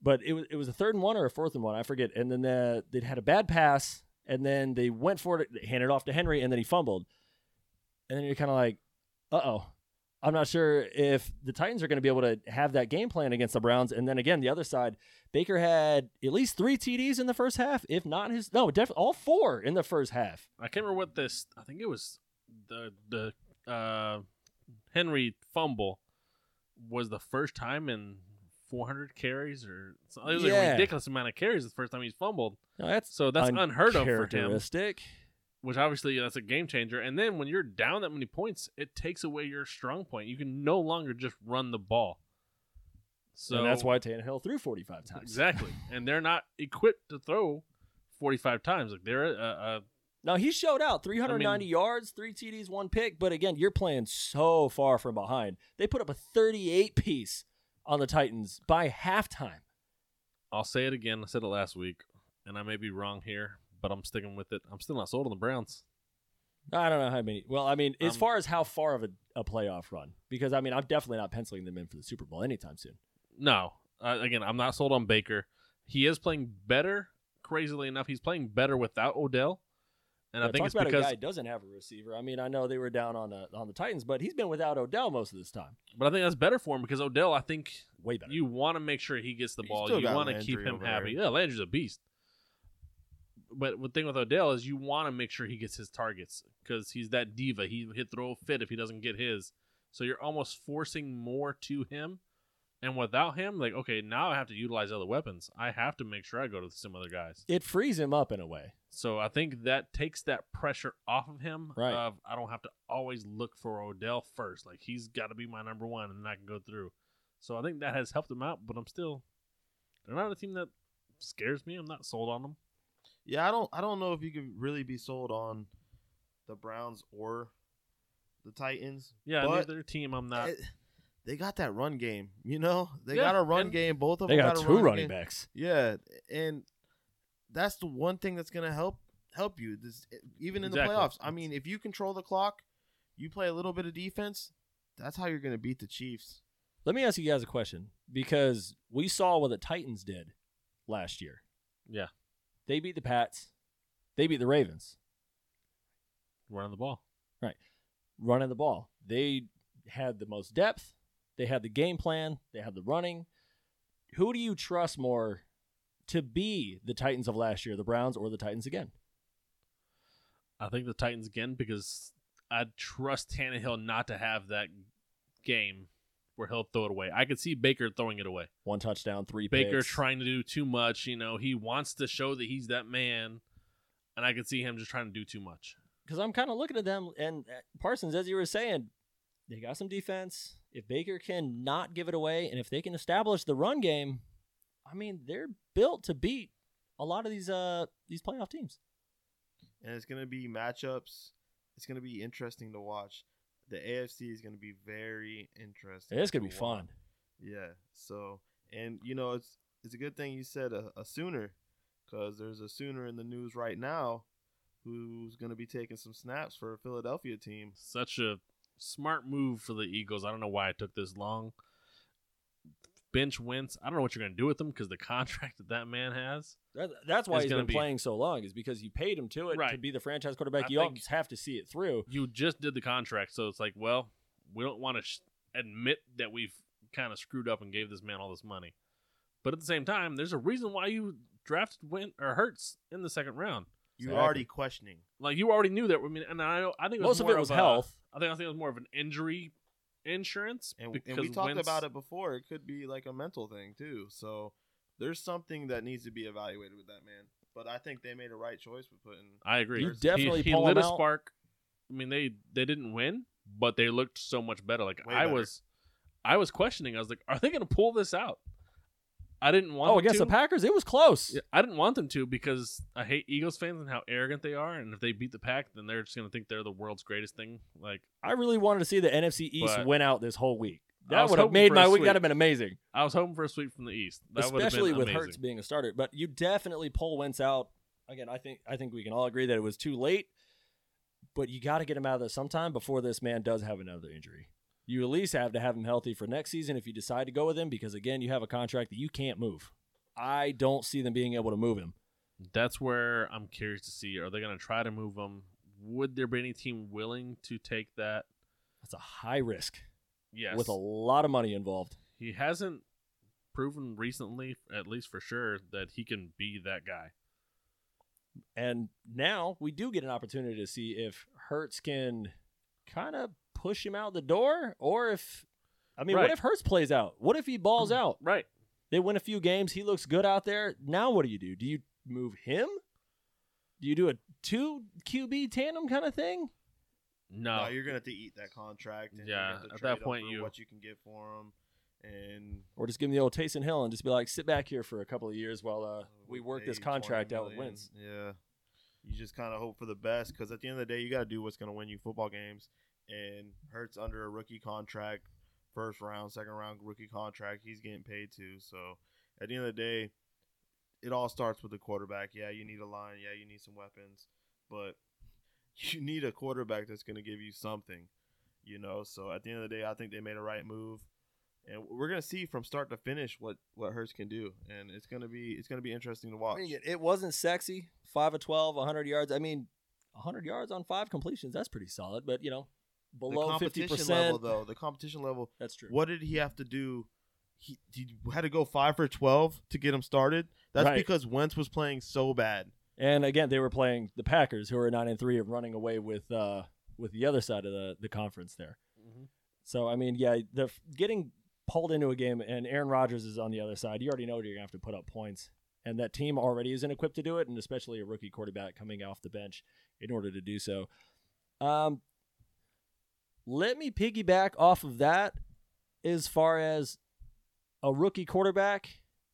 But it was it was a third and one or a fourth and one, I forget. And then the, they had a bad pass, and then they went for it, they handed it off to Henry, and then he fumbled. And then you're kind of like, uh-oh, I'm not sure if the Titans are going to be able to have that game plan against the Browns. And then again, the other side, Baker had at least three T Ds in the first half, if not his no, definitely all four in the first half. I can't remember what this. I think it was the the uh, Henry fumble was the first time in. four hundred carries or something. It was yeah. like a ridiculous amount of carries the first time he's fumbled. No, that's so that's unheard of for him. Which obviously that's a game changer. And then when you're down that many points, it takes away your strong point. You can no longer just run the ball. So and that's why Tannehill threw forty-five times. Exactly. And they're not equipped to throw forty-five times. Like they're a, a Now he showed out three hundred ninety I mean, yards, three T Ds, one pick, but again, you're playing so far from behind. They put up a thirty-eight piece on the Titans by halftime. I'll say it again. I said it last week, and I may be wrong here, but I'm sticking with it. I'm still not sold on the Browns. I don't know how many. Well, I mean, as um, far as how far of a, a playoff run, because, I mean, I'm definitely not penciling them in for the Super Bowl anytime soon. No. Uh, again, I'm not sold on Baker. He is playing better, crazily enough. He's playing better without Odell. And yeah, I think it's because a guy doesn't have a receiver. I mean, I know they were down on the on the Titans, but he's been without Odell most of this time. But I think that's better for him because Odell, I think, way better. You want to make sure he gets the ball. You want to keep him happy. There. Yeah, Landry's a beast. But the thing with Odell is you want to make sure he gets his targets because he's that diva. He hit throw fit if he doesn't get his. So you're almost forcing more to him. And without him, like, okay, now I have to utilize other weapons. I have to make sure I go to some other guys. It frees him up in a way. So I think that takes that pressure off of him. Right. Of, I don't have to always look for Odell first. Like, he's got to be my number one, and then I can go through. So I think that has helped him out, but I'm still – they're not a team that scares me. I'm not sold on them. Yeah, I don't, I don't know if you can really be sold on the Browns or the Titans. Yeah, neither team I'm not – They got that run game, you know? They yeah, got a run game. Both of them got, got a run game. They got two running backs. Yeah, and that's the one thing that's going to help help you, this, even in exactly. the playoffs. I mean, if you control the clock, you play a little bit of defense, that's how you're going to beat the Chiefs. Let me ask you guys a question, because we saw what the Titans did last year. Yeah. They beat the Pats. They beat the Ravens. Running the ball. Right. Running the ball. They had the most depth. They had the game plan. They had the running. Who do you trust more to be the Titans of last year, the Browns or the Titans again? I think the Titans again, because I trust Tannehill not to have that game where he'll throw it away. I could see Baker throwing it away. One touchdown, three Baker picks. Trying to do too much. You know, he wants to show that he's that man, and I could see him just trying to do too much. Because I'm kind of looking at them, and Parsons, as you were saying, they got some defense. If Baker can not give it away, and if they can establish the run game, I mean, they're built to beat a lot of these uh these playoff teams. And it's going to be matchups. It's going to be interesting to watch. The A F C is going to be very interesting. It's going to be watch. Fun. Yeah. So, and, you know, it's it's a good thing you said a, a Sooner, because there's a Sooner in the news right now who's going to be taking some snaps for a Philadelphia team. Such a smart move for the Eagles. I don't know why it took this long. Bench Wentz. I don't know what you're going to do with him because the contract that that man has. That, that's why he's been be, playing so long, is because you paid him to it right. to be the franchise quarterback. I you always have to see it through. You just did the contract, so it's like, well, we don't want to sh- admit that we've kind of screwed up and gave this man all this money. But at the same time, there's a reason why you drafted Wentz or Hurts in the second round. You were exactly. already questioning. Like, you already knew that. I mean, and I know, I think it was most more of it was of health. A, I think I think it was more of an injury insurance, and, and we talked Wentz, about it before. It could be like a mental thing too. So there's something that needs to be evaluated with that man. But I think they made a right choice with putting. I agree. You definitely he, he lit a out. Spark. I mean, they they didn't win, but they looked so much better. Like Way I better. was, I was questioning. I was like, are they going to pull this out? I didn't want. Oh, against the Packers, it was close. Yeah, I didn't want them to, because I hate Eagles fans and how arrogant they are. And if they beat the Pack, then they're just going to think they're the world's greatest thing. Like, I really wanted to see the N F C East win out this whole week. That would have made my week. That would have been amazing. I was hoping for a sweep from the East, that especially been with amazing. Hurts being a starter. But you definitely pull Wentz out again. I think I think we can all agree that it was too late. But you got to get him out of this sometime before this man does have another injury. You at least have to have him healthy for next season if you decide to go with him, because, again, you have a contract that you can't move. I don't see them being able to move him. That's where I'm curious to see. Are they going to try to move him? Would there be any team willing to take that? That's a high risk. Yes. With a lot of money involved. He hasn't proven recently, at least for sure, that he can be that guy. And now we do get an opportunity to see if Hurts can kind of push him out the door, or if I mean right. what if Hurts plays out? What if he balls out? Right. They win a few games, he looks good out there. Now what do you do? Do you move him? Do you do a two Q B tandem kind of thing? No. No, you're gonna have to eat that contract, and yeah, you're gonna have to at that point you what you can get for him, and or just give him the old Taysom Hill and just be like, sit back here for a couple of years while uh we work this contract out with Wentz. Yeah. You just kinda hope for the best, because at the end of the day you gotta do what's gonna win you football games. And Hurts under a rookie contract, first round, second round rookie contract, he's getting paid too. So at the end of the day, it all starts with the quarterback. Yeah, you need a line. Yeah, you need some weapons. But you need a quarterback that's going to give you something, you know. So at the end of the day, I think they made a right move. And we're going to see from start to finish what, what Hurts can do. And it's going to be it's going to be interesting to watch. It wasn't sexy. five of twelve, one hundred yards. I mean, one hundred yards on five completions, that's pretty solid. But, you know. Below competition fifty percent level, though. The competition level. That's true. What did he have to do? He, he had to go five for twelve to get him started. That's right. Because Wentz was playing so bad. And, again, they were playing the Packers, who are nine and three and running away with uh, with the other side of the, the conference there. Mm-hmm. So, I mean, yeah, the getting pulled into a game, and Aaron Rodgers is on the other side. You already know you're going to have to put up points. And that team already isn't equipped to do it, and especially a rookie quarterback coming off the bench in order to do so. Um. Let me piggyback off of that as far as a rookie quarterback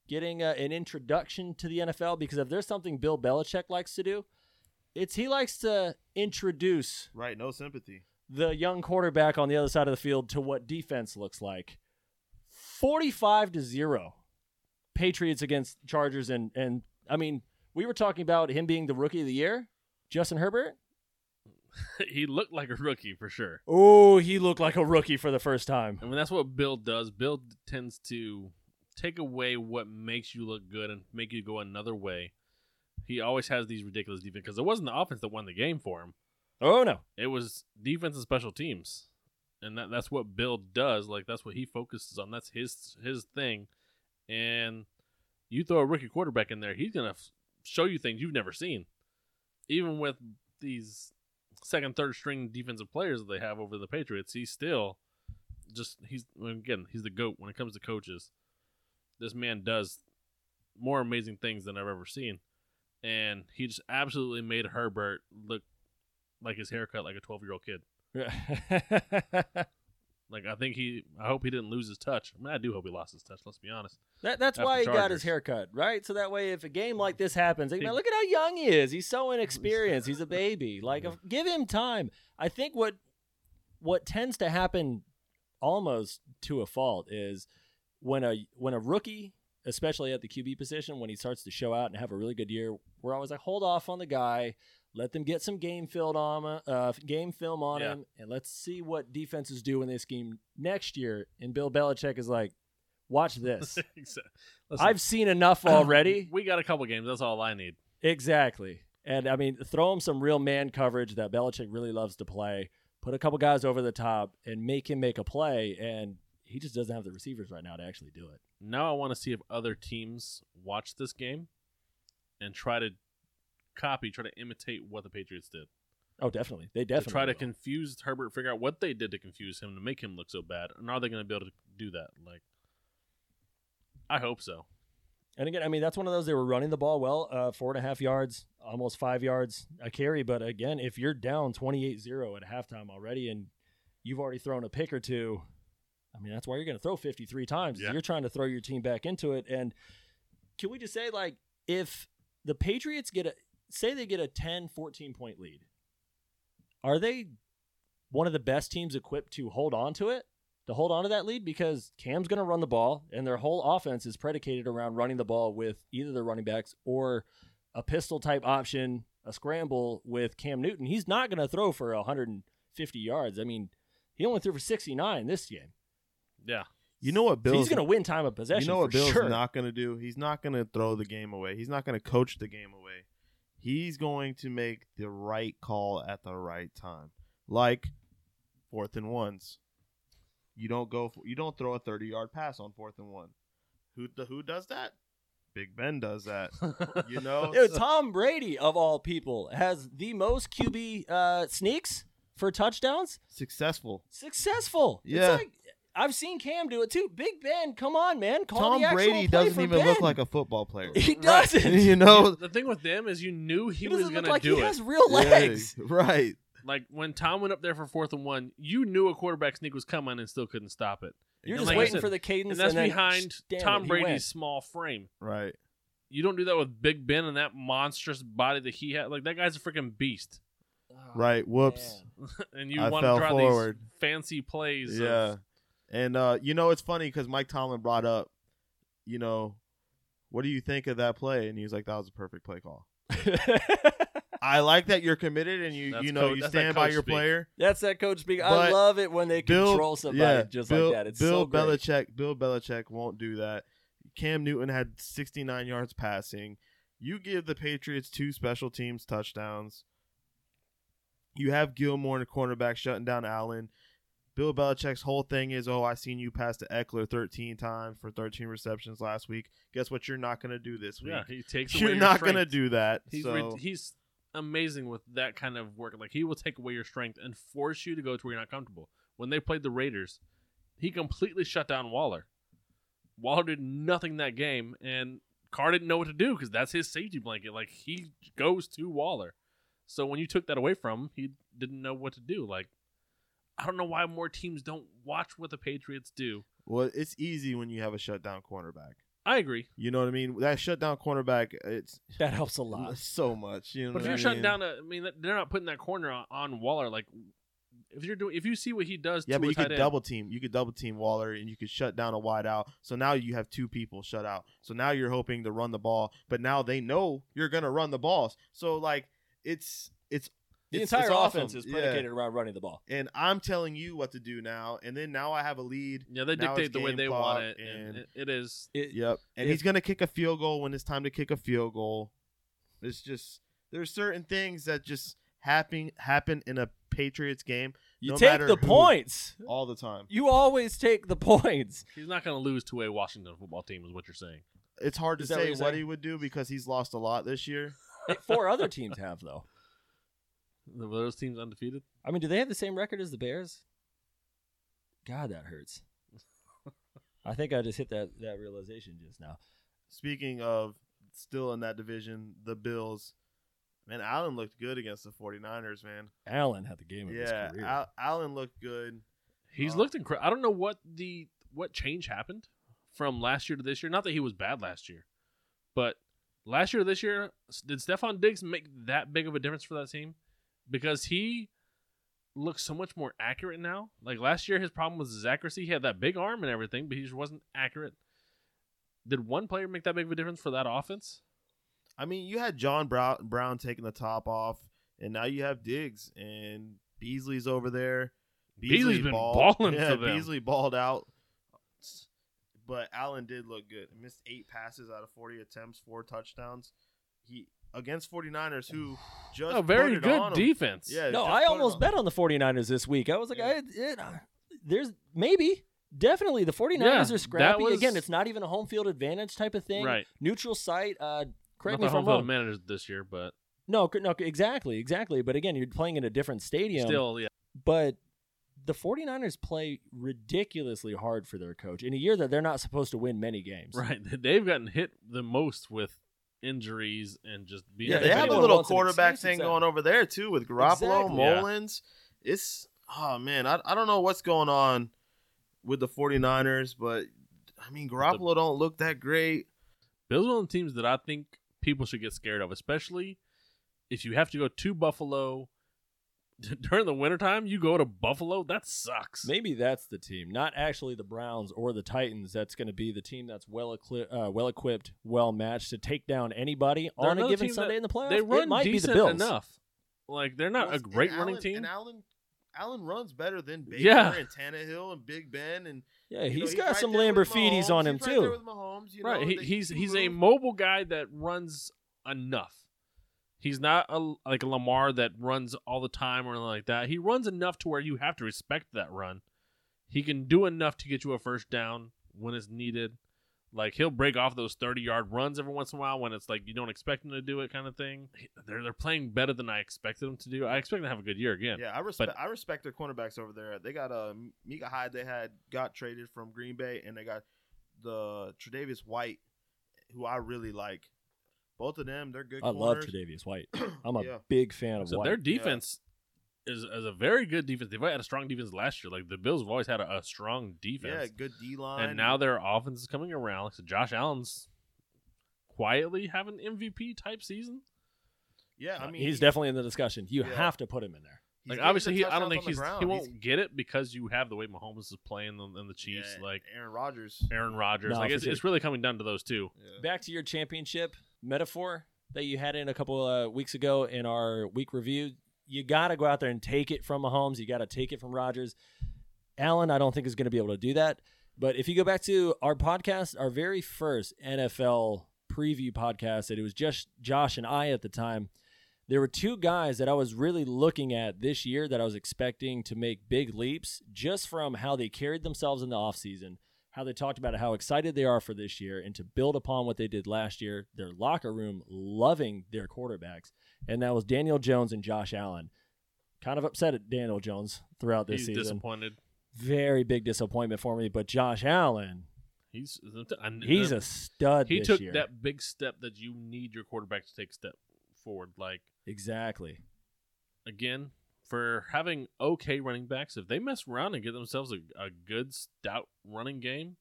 getting a, an introduction to the N F L, because if there's something Bill Belichick likes to do, it's he likes to introduce right, no sympathy. The young quarterback on the other side of the field to what defense looks like. forty-five to zero Patriots against Chargers. And, and I mean, we were talking about him being the rookie of the year, Justin Herbert. He looked like a rookie for sure. Oh, he looked like a rookie for the first time. I mean, that's what Bill does. Bill tends to take away what makes you look good and make you go another way. He always has these ridiculous defense, because it wasn't the offense that won the game for him. Oh, no. It was defense and special teams. And that, that's what Bill does. Like, that's what he focuses on. That's his his thing. And You throw a rookie quarterback in there, he's going to f- show you things you've never seen. Even with these second, third string defensive players that they have over the Patriots, he's still just, he's, again, he's the GOAT when it comes to coaches. This man does more amazing things than I've ever seen. And he just absolutely made Herbert look like his haircut, like a twelve-year-old kid. Yeah. Like, I think he, I hope he didn't lose his touch. I mean, I do hope he lost his touch, let's be honest. That, that's After why he Chargers. got his haircut, right? So that way, if a game like this happens, like, man, look at how young he is. He's so inexperienced. He's a baby. Like, if, give him time. I think what what tends to happen almost to a fault is when a when a rookie, especially at the Q B position, when he starts to show out and have a really good year, we're always like, hold off on the guy. Let them get some game film on, uh, game film on yeah. him, and let's see what defenses do in this game next year. And Bill Belichick is like, watch this. Listen, I've seen enough already. We got a couple games. That's all I need. Exactly. And, I mean, throw him some real man coverage that Belichick really loves to play. Put a couple guys over the top and make him make a play. And he just doesn't have the receivers right now to actually do it. Now I want to see if other teams watch this game and try to copy, try to imitate what the Patriots did. Oh, definitely. They definitely to try will. to confuse Herbert, figure out what they did to confuse him to make him look so bad. And are they going to be able to do that? Like, I hope so. And again, I mean, that's one of those, they were running the ball well, uh, four and a half yards, almost five yards a carry. But again, if you're down twenty-eight zero at halftime already and you've already thrown a pick or two, I mean, that's why you're going to throw fifty-three times. Yeah. You're trying to throw your team back into it. And can we just say, like, if the Patriots get a, say they get a ten, fourteen point lead. Are they one of the best teams equipped to hold on to it, to hold on to that lead? Because Cam's going to run the ball, and their whole offense is predicated around running the ball with either their running backs or a pistol-type option, a scramble with Cam Newton. He's not going to throw for one hundred fifty yards. I mean, he only threw for sixty-nine this game. Yeah. You know what Bill's so he's going to win time of possession. You know what Bill's sure. not going to do? He's not going to throw the game away. He's not going to coach the game away. He's going to make the right call at the right time. Like fourth and ones. You don't go for, you don't throw a thirty-yard pass on fourth and one. Who who does that? Big Ben does that. You know? Yo, Tom Brady of all people has the most Q B uh, sneaks for touchdowns. Successful. Successful. Yeah. It's like, I've seen Cam do it too. Big Ben, come on, man. Call Tom the actual Brady play doesn't for even Ben. Look like a football player. He doesn't. Right. You know, the thing with them is you knew he, he was going like to do it. He has real legs, yeah, right? Like when Tom went up there for fourth and one, you knew a quarterback sneak was coming and still couldn't stop it. You're and just like waiting said, for the cadence, and that's and behind then, Tom it, Brady's went. small frame, right? You don't do that with Big Ben and that monstrous body that he had. Like that guy's a freaking beast. Oh, right? Whoops. And you I want to try forward. these fancy plays? Yeah. Of, And, uh, you know, it's funny because Mike Tomlin brought up, you know, what do you think of that play? And he was like, that was a perfect play call. I like that you're committed and, you that's you know, coach, you stand by your speak. player. That's that coach speak. But I love it when they Bill, control somebody yeah, just Bill, like that. It's Bill so great. Belichick, Bill Belichick won't do that. Cam Newton had sixty-nine yards passing. You give the Patriots two special teams touchdowns. You have Gilmore in the cornerback shutting down Allen. Bill Belichick's whole thing is, oh, I seen you pass to Eckler thirteen times for thirteen receptions last week. Guess what? You're not going to do this week. Yeah, he takes away You're not going to do that. He's, so. re- he's amazing with that kind of work. Like, he will take away your strength and force you to go to where you're not comfortable. When they played the Raiders, he completely shut down Waller. Waller did nothing that game, and Carr didn't know what to do because that's his safety blanket. Like, he goes to Waller. So when you took that away from him, he didn't know what to do. Like, I don't know why more teams don't watch what the Patriots do. Well, it's easy when you have a shutdown cornerback. I agree. You know what I mean? That shutdown cornerback, it's that helps a lot, so much. You know, but if you're shutting down, a, I mean, they're not putting that corner on, on Waller. Like, if you're doing, if you see what he does, yeah, to but you could double team. You could double team Waller, and you could shut down a wide out. So now you have two people shut out. So now you're hoping to run the ball, but now they know you're gonna run the balls. So like, it's it's. The it's, entire it's offense awesome. is predicated yeah. around running the ball. And I'm telling you what to do now. And then now I have a lead. Yeah, they dictate the way they want it. And, and it, it is. It, yep. And it, he's going to kick a field goal when it's time to kick a field goal. It's just, there's certain things that just happen happen in a Patriots game. You no take the who, points. All the time. You always take the points. He's not going to lose to a Washington football team is what you're saying. It's hard to say what saying? he would do because he's lost a lot this year. Four other teams have, though. Were those teams undefeated? I mean, do they have the same record as the Bears? God, that hurts. I think I just hit that, that realization just now. Speaking of still in that division, the Bills. Man, Allen looked good against the 49ers, man. Allen had the game of yeah, his career. Al- Allen looked good. He's um, looked incredible. I don't know what the what change happened from last year to this year. Not that he was bad last year, but last year to this year, did Stephon Diggs make that big of a difference for that team? Because he looks so much more accurate now. Like last year, his problem was his accuracy. He had that big arm and everything, but he just wasn't accurate. Did one player make that big of a difference for that offense? I mean, you had John Brown, Brown taking the top off, and now you have Diggs, and Beasley's over there. Beasley Beasley's been balled. balling yeah, for them. Beasley balled out, but Allen did look good. He missed eight passes out of forty attempts, four touchdowns. He against 49ers, who just oh, very good on defense. Him. Yeah, no, I almost bet on the 49ers this week. I was like, yeah. I, it, there's maybe. Definitely, the 49ers yeah, are scrappy. Was... Again, it's not even a home field advantage type of thing. Right. Neutral site, uh, Correct Not the home field managers this year, but no, no, exactly, exactly. But again, you're playing in a different stadium. Still, yeah. But the 49ers play ridiculously hard for their coach in a year that they're not supposed to win many games. Right, they've gotten hit the most with injuries and just being. Yeah, they have a little quarterback thing going over there too with Garoppolo, exactly. Mullins. Yeah. It's oh man, I I don't know what's going on with the 49ers, but I mean Garoppolo the, don't look that great. Bills are one of the teams that I think people should get scared of, especially if you have to go to Buffalo during the wintertime. You go to Buffalo, that sucks. Maybe that's the team, not actually the Browns or the Titans. That's going to be the team that's well uh, well equipped, well matched to take down anybody they're on a given Sunday in the playoffs. They run it might decent be the Bills. enough. Like they're not well, a great Allen, running team. And Allen, Allen runs better than Baker yeah. and Tannehill and Big Ben and. Yeah, he's you know, he's got right some Lamborghinis on him he's right too. There with Mahomes, you right, know, he, he's he's a mobile guy that runs enough. He's not a, like a Lamar that runs all the time or anything like that. He runs enough to where you have to respect that run. He can do enough to get you a first down when it's needed. Like he'll break off those thirty-yard runs every once in a while when it's like you don't expect him to do it, kind of thing. They're they're playing better than I expected them to do. I expect them to have a good year again. Yeah, I respect I respect their cornerbacks over there. They got a uh, Micah Hyde. They had got traded from Green Bay, and they got the Tre'Davious White, who I really like. Both of them, they're good. I corners. love Tre'Davious White. I'm a yeah. big fan of so White. Their defense yeah. is, is a very good defense. They've had a strong defense last year. Like the Bills have always had a, a strong defense. Yeah, good D line. And now their offense is coming around. So Josh Allen's quietly having an M V P type season. Yeah, I mean uh, he's he, definitely in the discussion. You yeah. have to put him in there. He's like obviously, he, I don't think he's he won't he's, get it because you have the way Mahomes is playing and the Chiefs, yeah, like Aaron Rodgers. Aaron Rodgers, no, like it's, sure. it's really coming down to those two. Yeah. Back to your championship metaphor that you had in a couple uh, weeks ago in our week review. You got to go out there and take it from Mahomes. You got to take it from Rodgers. Allen, I don't think is going to be able to do that. But if you go back to our podcast, our very first N F L preview podcast, that it was just Josh and I at the time. There were two guys that I was really looking at this year that I was expecting to make big leaps just from how they carried themselves in the offseason, how they talked about how excited they are for this year and to build upon what they did last year, their locker room loving their quarterbacks. And that was Daniel Jones and Josh Allen. Kind of upset at Daniel Jones throughout this He's season. He's disappointed. Very big disappointment for me, but Josh Allen... He's, he's a stud he this year. He took that big step that you need your quarterback to take a step forward. Like Exactly. Again, for having okay running backs, if they mess around and get themselves a, a good, stout running game,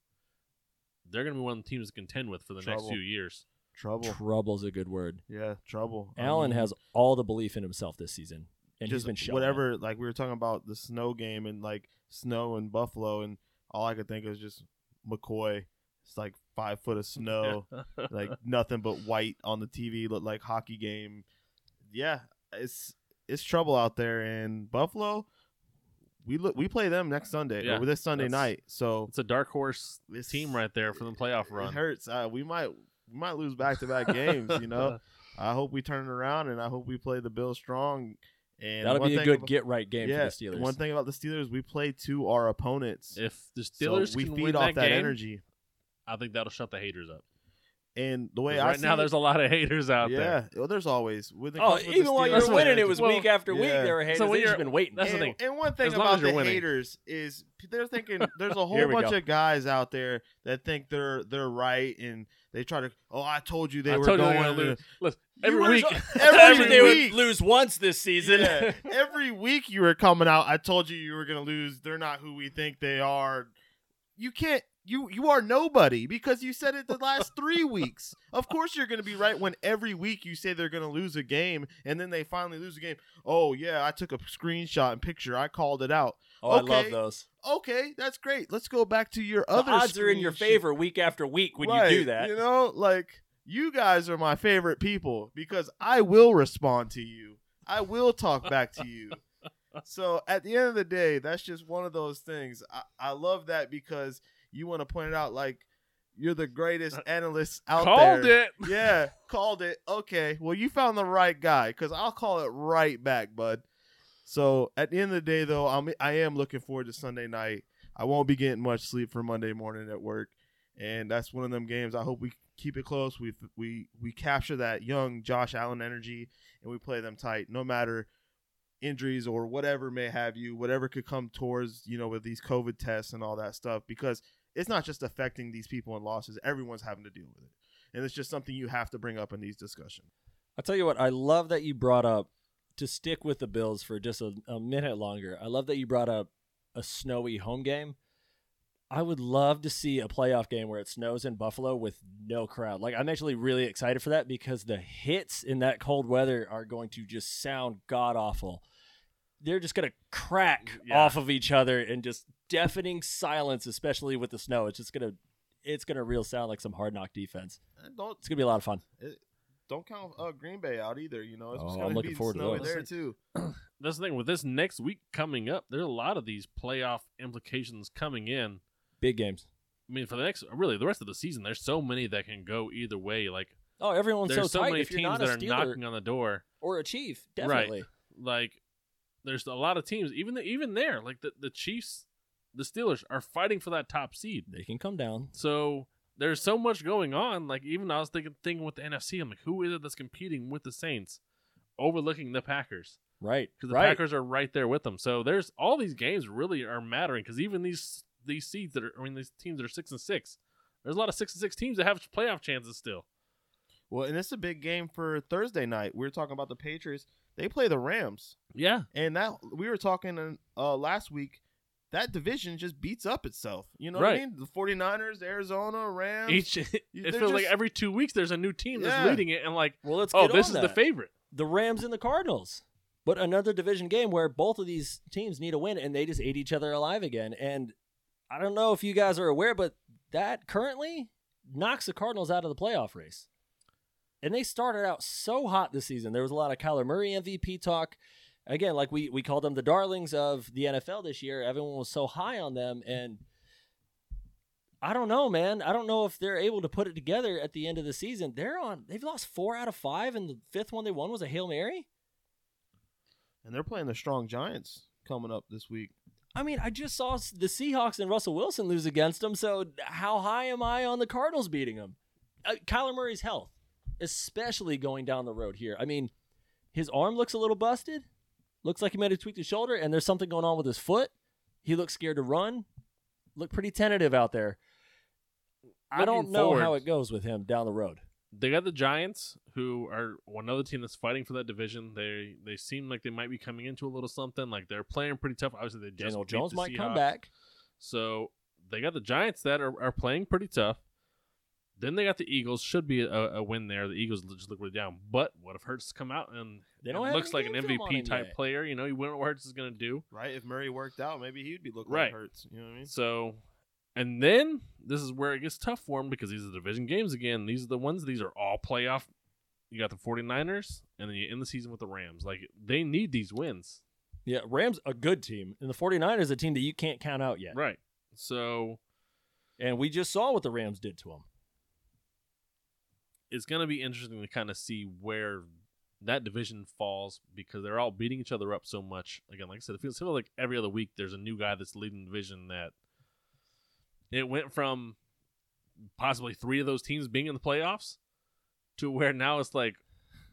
they're going to be one of the teams to contend with for the trouble. next few years. Trouble. Trouble's a good word. Yeah, trouble. Allen I mean, has all the belief in himself this season, and just he's been showing whatever, out. Like we were talking about the snow game and like snow in Buffalo, and all I could think of was just McCoy. It's like five foot of snow, like nothing but white on the T V, looked like hockey game. Yeah, it's it's trouble out there in Buffalo. We look we play them next Sunday yeah, or this Sunday night. So it's a dark horse team right there for the playoff run. It hurts. Uh, we might we might lose back to back games. You know, I hope we turn it around and I hope we play the Bills strong. And that'll be a good about, get right game yeah, for the Steelers. One thing about the Steelers, we play to our opponents. If the Steelers so we can feed win off that, that game, energy, I think that'll shut the haters up. And the way I right see now, it, there's a lot of haters out yeah, there. Yeah, well, there's always. With the oh, even the while you were winning, it was well, week after yeah. week. There were haters. So they've just been waiting. That's and, the thing. And one thing as about the winning. haters is they're thinking there's a whole bunch go. of guys out there that think they're they're right, and they try to. Oh, I told you they I were going to lose. Listen, every week, every, every they week they would lose once this season. Yeah. Every week you were coming out. I told you you were going to lose. They're not who we think they are. You can't. You you are nobody because you said it the last three weeks. Of course you're going to be right when every week you say they're going to lose a game and then they finally lose a game. Oh, yeah, I took a screenshot and picture. I called it out. Oh, okay. I love those. Okay, that's great. Let's go back to your the other odds are in your favor week after week when right. you do that. You know, like, you guys are my favorite people because I will respond to you. I will talk back to you. So at the end of the day, that's just one of those things. I, I love that because – you want to point it out like you're the greatest analyst out called there. Called it. Yeah, called it. Okay, well, you found the right guy because I'll call it right back, bud. So at the end of the day, though, I'm, I am looking forward to Sunday night. I won't be getting much sleep for Monday morning at work, and that's one of them games. I hope we keep it close. We we we capture that young Josh Allen energy, and we play them tight no matter injuries or whatever may have you, whatever could come towards, you know, with these COVID tests and all that stuff because – it's not just affecting these people in losses. Everyone's having to deal with it. And it's just something you have to bring up in these discussions. I'll tell you what. I love that you brought up, to stick with the Bills for just a, a minute longer, I love that you brought up a snowy home game. I would love to see a playoff game where it snows in Buffalo with no crowd. Like, I'm actually really excited for that because the hits in that cold weather are going to just sound god-awful. They're just going to crack yeah. off of each other and just deafening silence, especially with the snow. It's just going to it's gonna real sound like some hard knock defense. Don't, it's going to be a lot of fun. It, don't count uh, Green Bay out either. You know, it's oh, going to be forward snowy to there, too. That's the thing. With this next week coming up, there are a lot of these playoff implications coming in. Big games. I mean, for the next – really, the rest of the season, there's so many that can go either way. Like, oh, everyone's so, so tight. There's so many if teams you're not that a Steeler, are knocking on the door. Or a Chief, definitely. Right. Like – there's a lot of teams, even the, even there, like the, the Chiefs, the Steelers are fighting for that top seed. They can come down. So there's so much going on. Like, even I was thinking, thinking with the N F C, I'm like, who is it that's competing with the Saints, overlooking the Packers? Right. Because the right. Packers are right there with them. So there's all these games really are mattering because even these these seeds that are, I mean, these teams that are six and six, there's a lot of six and six teams that have playoff chances still. Well, and it's a big game for Thursday night. We were talking about the Patriots. They play the Rams. Yeah. And that we were talking uh, last week, that division just beats up itself. You know right. what I mean? The forty-niners, Arizona, Rams. Each, it feels just, like every two weeks there's a new team yeah. that's leading it and like, well, let's oh, this is that. the favorite. The Rams and the Cardinals. But another division game where both of these teams need a win and they just ate each other alive again. And I don't know if you guys are aware, but that currently knocks the Cardinals out of the playoff race. And they started out so hot this season. There was a lot of Kyle Murray M V P talk. Again, like we we called them the darlings of the N F L this year. Everyone was so high on them. And I don't know, man. I don't know if they're able to put it together at the end of the season. They're on. They've lost four out of five, and the fifth one they won was a Hail Mary. And they're playing the strong Giants coming up this week. I mean, I just saw the Seahawks and Russell Wilson lose against them. So how high am I on the Cardinals beating them? Uh, Kyler Murray's health, especially going down the road here. I mean, his arm looks a little busted. Looks like he might have tweaked his shoulder, and there's something going on with his foot. He looks scared to run. Looked pretty tentative out there. I don't know how it goes with him down the road. They got the Giants, who are another team that's fighting for that division. They they seem like they might be coming into a little something. Like, they're playing pretty tough. Obviously, they just Daniel Jones might come back. So they got the Giants that are, are playing pretty tough. Then they got the Eagles. Should be a, a win there. The Eagles just look really down. But what if Hurts come out and it looks like an M V P type player? You know, you wouldn't know what Hurts is going to do. Right. If Murray worked out, maybe he'd be looking right. like Hurts. You know what I mean? So, and then this is where it gets tough for him because these are division games again. These are the ones. These are all playoff. You got the forty-niners, and then you end the season with the Rams. Like, they need these wins. Yeah, Rams a good team, and the forty-niners a team that you can't count out yet. Right. So, and we just saw what the Rams did to them. It's going to be interesting to kind of see where that division falls because they're all beating each other up so much. Again, like I said, it feels like every other week there's a new guy that's leading the division that it went from possibly three of those teams being in the playoffs, to where now it's like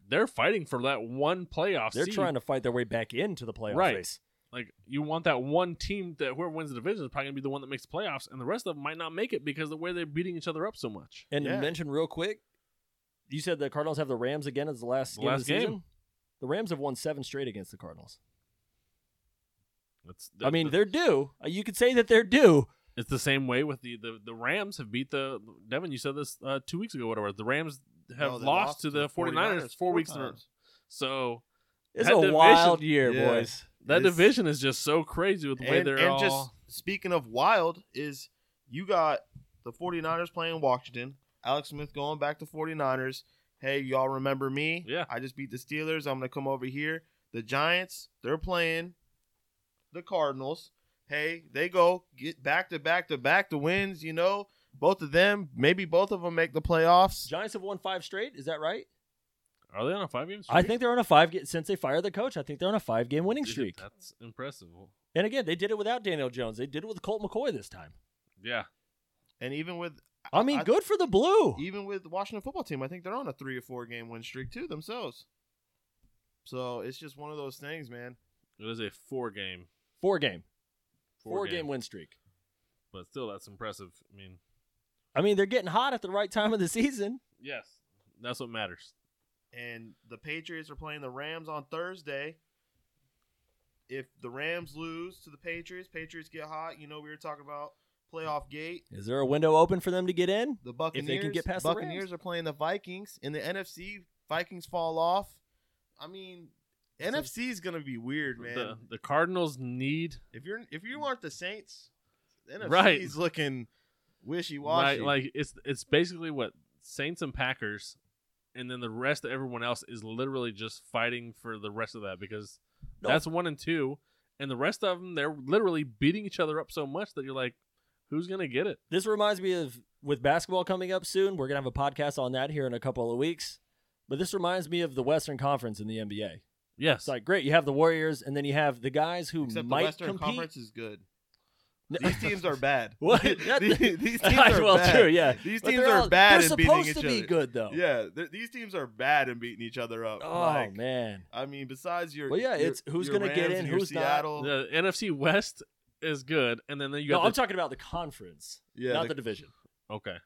they're fighting for that one playoff They're seed. Trying to fight their way back into the playoff right. race. Like, you want that one team that whoever wins the division is probably going to be the one that makes the playoffs, and the rest of them might not make it because of the way they're beating each other up so much. And yeah. to mention real quick, you said the Cardinals have the Rams again as the last the game last of the game. season? The Rams have won seven straight against the Cardinals. That's, that, I mean, they're due. You could say that they're due. It's the same way with the, the, the Rams have beat the – Devin, you said this uh, two weeks ago, whatever. The Rams have no, lost, lost to the 49ers, 49ers four, four weeks in a row. So it's a division, wild year, yeah. boys. That it's, division is just so crazy with the and, way they're and all. And just speaking of wild, is you got the 49ers playing Washington, Alex Smith going back to 49ers. Hey, y'all remember me? Yeah. I just beat the Steelers. I'm going to come over here. The Giants, they're playing the Cardinals. Hey, they go get back to back to back to wins, you know. Both of them, maybe both of them make the playoffs. Giants have won five straight. Is that right? Are they on a five-game streak? I think they're on a five game since they fired their coach. I think they're on a five-game winning streak. That's impressive. And again, they did it without Daniel Jones. They did it with Colt McCoy this time. Yeah. And even with I mean, I, good for the Blue. Even with the Washington football team, I think they're on a three or four-game win streak too themselves. So it's just one of those things, man. It was a four-game. Four-game. Four-game four win streak. But still, that's impressive. I mean, I mean, they're getting hot at the right time of the season. Yes, that's what matters. And the Patriots are playing the Rams on Thursday. If the Rams lose to the Patriots, Patriots get hot. You know, we were talking about playoff gate. Is there a window open for them to get in? The Buccaneers, if they can get past the Rams. Buccaneers are playing the Vikings. In the N F C, Vikings fall off. I mean, so N F C is going to be weird, man. The, the Cardinals need. If you're if you aren't the Saints, the N F C right. is looking wishy-washy. Like, like it's it's basically what Saints and Packers. And then the rest of everyone else is literally just fighting for the rest of that because nope. that's one and two. And the rest of them, they're literally beating each other up so much that you're like, who's going to get it? This reminds me of, with basketball coming up soon, we're going to have a podcast on that here in a couple of weeks. But this reminds me of the Western Conference in the N B A. Yes. It's like, great, you have the Warriors, and then you have the guys who Except might compete. Except the Western compete. Conference is good. These teams are bad. What? these, these teams are well, bad. Too, yeah. These teams are all, bad in beating each other. They're supposed to be good, though. Yeah, these teams are bad in beating each other up. Oh, like, man. I mean, besides your Well, yeah, your, it's who's going to get in, who's Seattle. Not. The N F C West is good, and then, then you got No, the, I'm talking about the conference, yeah, not the, the division. Okay.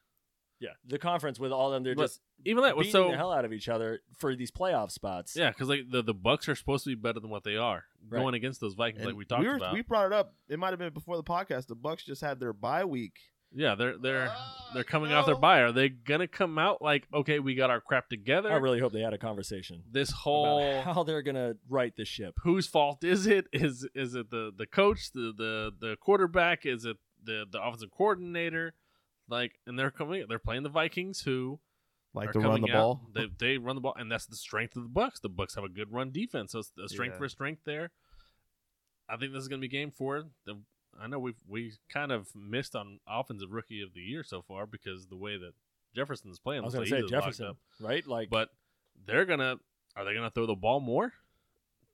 Yeah, the conference with all of them, they're but just even that, beating so, the hell out of each other for these playoff spots. Yeah, because like the, the Bucks are supposed to be better than what they are right. going against those Vikings, and like we talked we were, about. We brought it up. It might have been before the podcast. The Bucks just had their bye week. Yeah, they're they're oh, they're coming no. off their bye. Are they gonna come out like, okay, we got our crap together? I really hope they had a conversation. This whole about how they're gonna right the ship. Whose fault is it? Is is it the the coach? The the, the quarterback? Is it the the offensive coordinator? Like, and they're coming, they're playing the Vikings, who like to run the out. ball. They they run the ball, and that's the strength of the Bucs. The Bucs have a good run defense, so it's a strength yeah. for strength there. I think this is going to be game four. The, I know we've we kind of missed on offensive rookie of the year so far because the way that Jefferson's playing. I was going to say Jefferson, up. right? Like, but they're gonna are they gonna throw the ball more,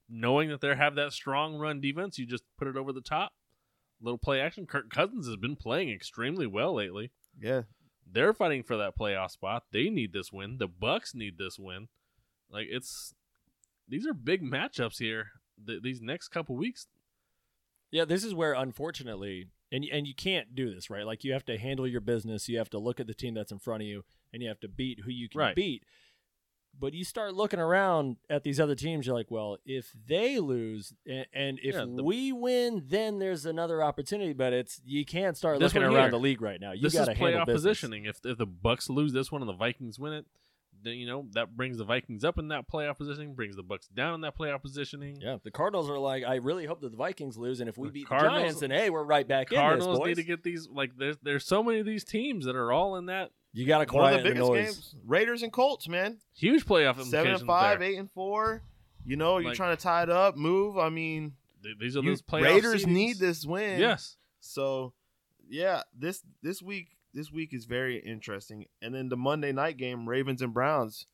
knowing that they have that strong run defense? You just put it over the top, little play action. Kirk Cousins has been playing extremely well lately. Yeah, they're fighting for that playoff spot. They need this win. The Bucks need this win. Like it's, these are big matchups here. Th- these next couple weeks. Yeah, this is where unfortunately, and and you can't do this right. Like you have to handle your business. You have to look at the team that's in front of you, and you have to beat who you can right. beat. But you start looking around at these other teams. You're like, well, if they lose and, and if yeah, the, we win, then there's another opportunity. But it's you can't start looking around here. the league right now. You got to handle playoff positioning. If if the Bucks lose this one and the Vikings win it, then you know that brings the Vikings up in that playoff positioning, brings the Bucks down in that playoff positioning. Yeah, the Cardinals are like, I really hope that the Vikings lose, and if we the beat Cardinals, the Giants, then hey, we're right back Cardinals in this. Cardinals need to get these. Like there's there's so many of these teams that are all in that. You got to quiet the, the noise. Games, Raiders and Colts, man. Huge playoff implications. Seven and five, there. eight and four. You know, you're like, trying to tie it up, move. I mean, th- these are you, those playoff Raiders seasons. Need this win. Yes. So, yeah, this this week this week is very interesting. And then the Monday night game, Ravens and Browns.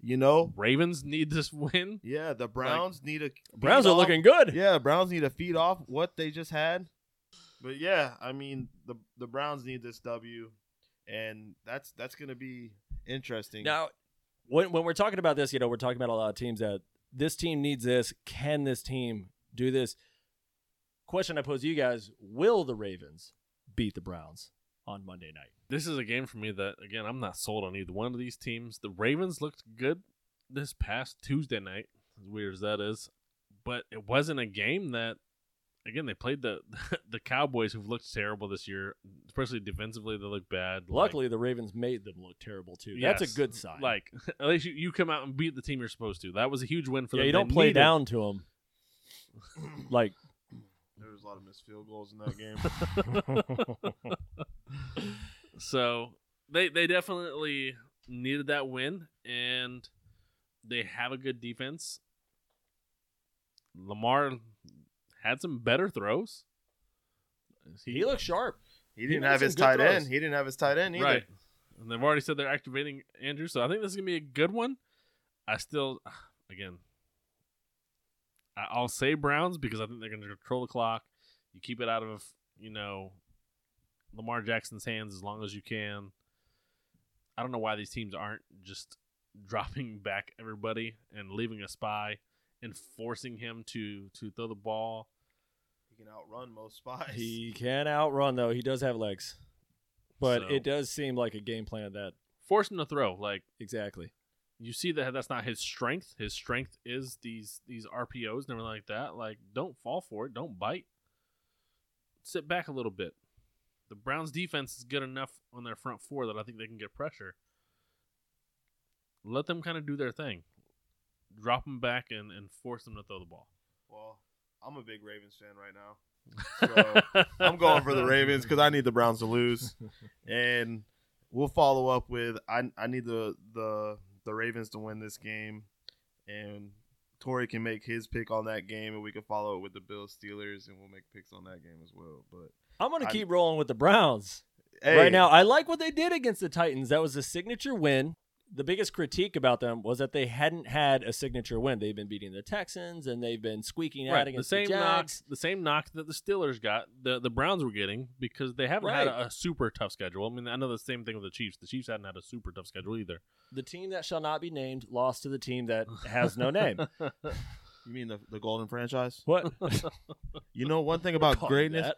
You know, Ravens need this win. Yeah, the Browns like, need a Browns are off. looking good. Yeah, Browns need to feed off what they just had. But yeah, I mean, the the Browns need this W. and that's that's going to be interesting. Now, when when we're talking about this, you know, we're talking about a lot of teams that this team needs this. Can this team do this? Question I pose to you guys: will the Ravens beat the Browns on Monday night? This is a game for me that, again, I'm not sold on either one of these teams. The Ravens looked good this past Tuesday night, as weird as that is, but it wasn't a game that, again, they played the the Cowboys, who've looked terrible this year, especially defensively. They look bad. Luckily, like, the Ravens made them look terrible too. Yes, that's a good sign. Like, at least you, you come out and beat the team you're supposed to. That was a huge win for yeah, them. You don't they play needed. down to them. Like, there was a lot of missed field goals in that game. So they they definitely needed that win, and they have a good defense. Lamar had some better throws. He, he looked sharp. He didn't he have his tight throws. end. He didn't have his tight end either. Right. And they've already said they're activating Andrew, so I think this is going to be a good one. I still, again, I'll say Browns because I think they're going to control the clock. You keep it out of, you know, Lamar Jackson's hands as long as you can. I don't know why these teams aren't just dropping back everybody and leaving a spy and forcing him to, to throw the ball. He can outrun most spies. He can outrun, though. He does have legs. But so, it does seem like a game plan that... Force him to throw. Like, exactly. You see that that's not his strength. His strength is these these R P Os and everything like that. Like, don't fall for it. Don't bite. Sit back a little bit. The Browns' defense is good enough on their front four that I think they can get pressure. Let them kind of do their thing. Drop them back and, and force them to throw the ball. Well, I'm a big Ravens fan right now. So I'm going for the Ravens because I need the Browns to lose. And we'll follow up with I I need the the – the Ravens to win this game, and Torrey can make his pick on that game, and we can follow it with the Bills Steelers, and we'll make picks on that game as well. But I'm going to keep rolling with the Browns hey. right now. I like what they did against the Titans. That was a signature win. The biggest critique about them was that they hadn't had a signature win. They've been beating the Texans, and they've been squeaking right. out against the, same the Jags. Knock, the same knock that the Steelers got, the, the Browns were getting, because they haven't right. had a, a super tough schedule. I mean, I know the same thing with the Chiefs. The Chiefs hadn't had a super tough schedule either. The team that shall not be named lost to the team that has no name. You mean the, the Golden franchise? What? You know, one thing about greatness,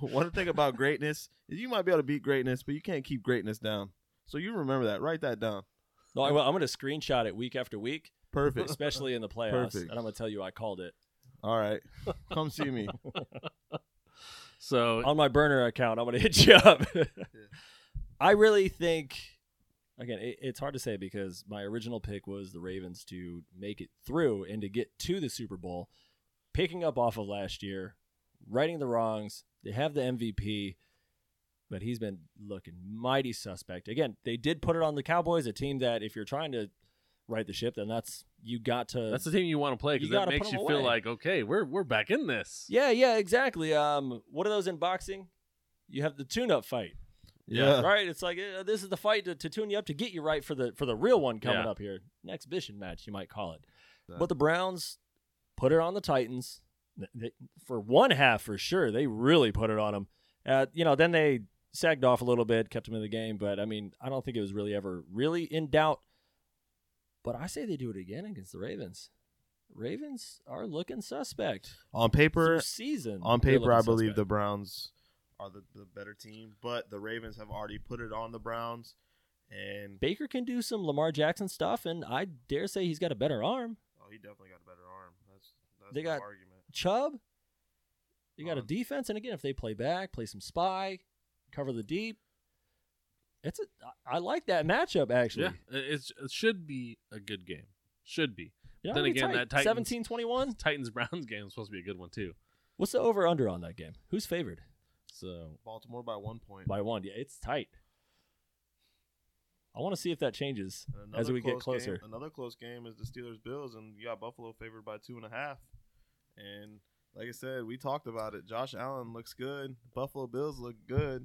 one thing about greatness is you might be able to beat greatness, but you can't keep greatness down. So you remember that. Write that down. No, I'm going to screenshot it week after week. Perfect. Especially in the playoffs. Perfect. And I'm going to tell you I called it. All right. Come see me. So on my burner account, I'm going to hit you up. Yeah. I really think, again, it, it's hard to say because my original pick was the Ravens to make it through and to get to the Super Bowl, picking up off of last year, righting the wrongs. They have the M V P. But he's been looking mighty suspect. Again, they did put it on the Cowboys, a team that if you're trying to right the ship, then that's you got to. That's the team you want to play because that makes you away. feel like, okay, we're we're back in this. Yeah, yeah, exactly. Um, what are those in boxing? You have the tune-up fight. Yeah, right. It's like uh, this is the fight to, to tune you up to get you right for the for the real one coming yeah. up here, an exhibition match you might call it. Exactly. But the Browns put it on the Titans they, for one half for sure. They really put it on them. Uh, you know, then they. sagged off a little bit, kept him in the game, but I mean, I don't think it was really ever really in doubt. But I say they do it again against the Ravens. Ravens are looking suspect. On paper, season on paper, I believe suspect. the Browns are the, the better team, but the Ravens have already put it on the Browns. And Baker can do some Lamar Jackson stuff, and I dare say he's got a better arm. Oh, he definitely got a better arm. That's that's they got argument. Chubb. You got um, a defense, and again, if they play back, play some spy. Cover the deep. It's a, I like that matchup, actually. Yeah, it's, it should be a good game. Should be. Yeah, then again, tight. that Titans, seventeen twenty-one Titans-Browns game is supposed to be a good one, too. What's the over-under on that game? Who's favored? So Baltimore by one point. By one. Yeah, it's tight. I want to see if that changes another as we get closer. Game, another close game is the Steelers-Bills, and you got Buffalo favored by two and a half. And like I said, we talked about it. Josh Allen looks good. Buffalo Bills look good.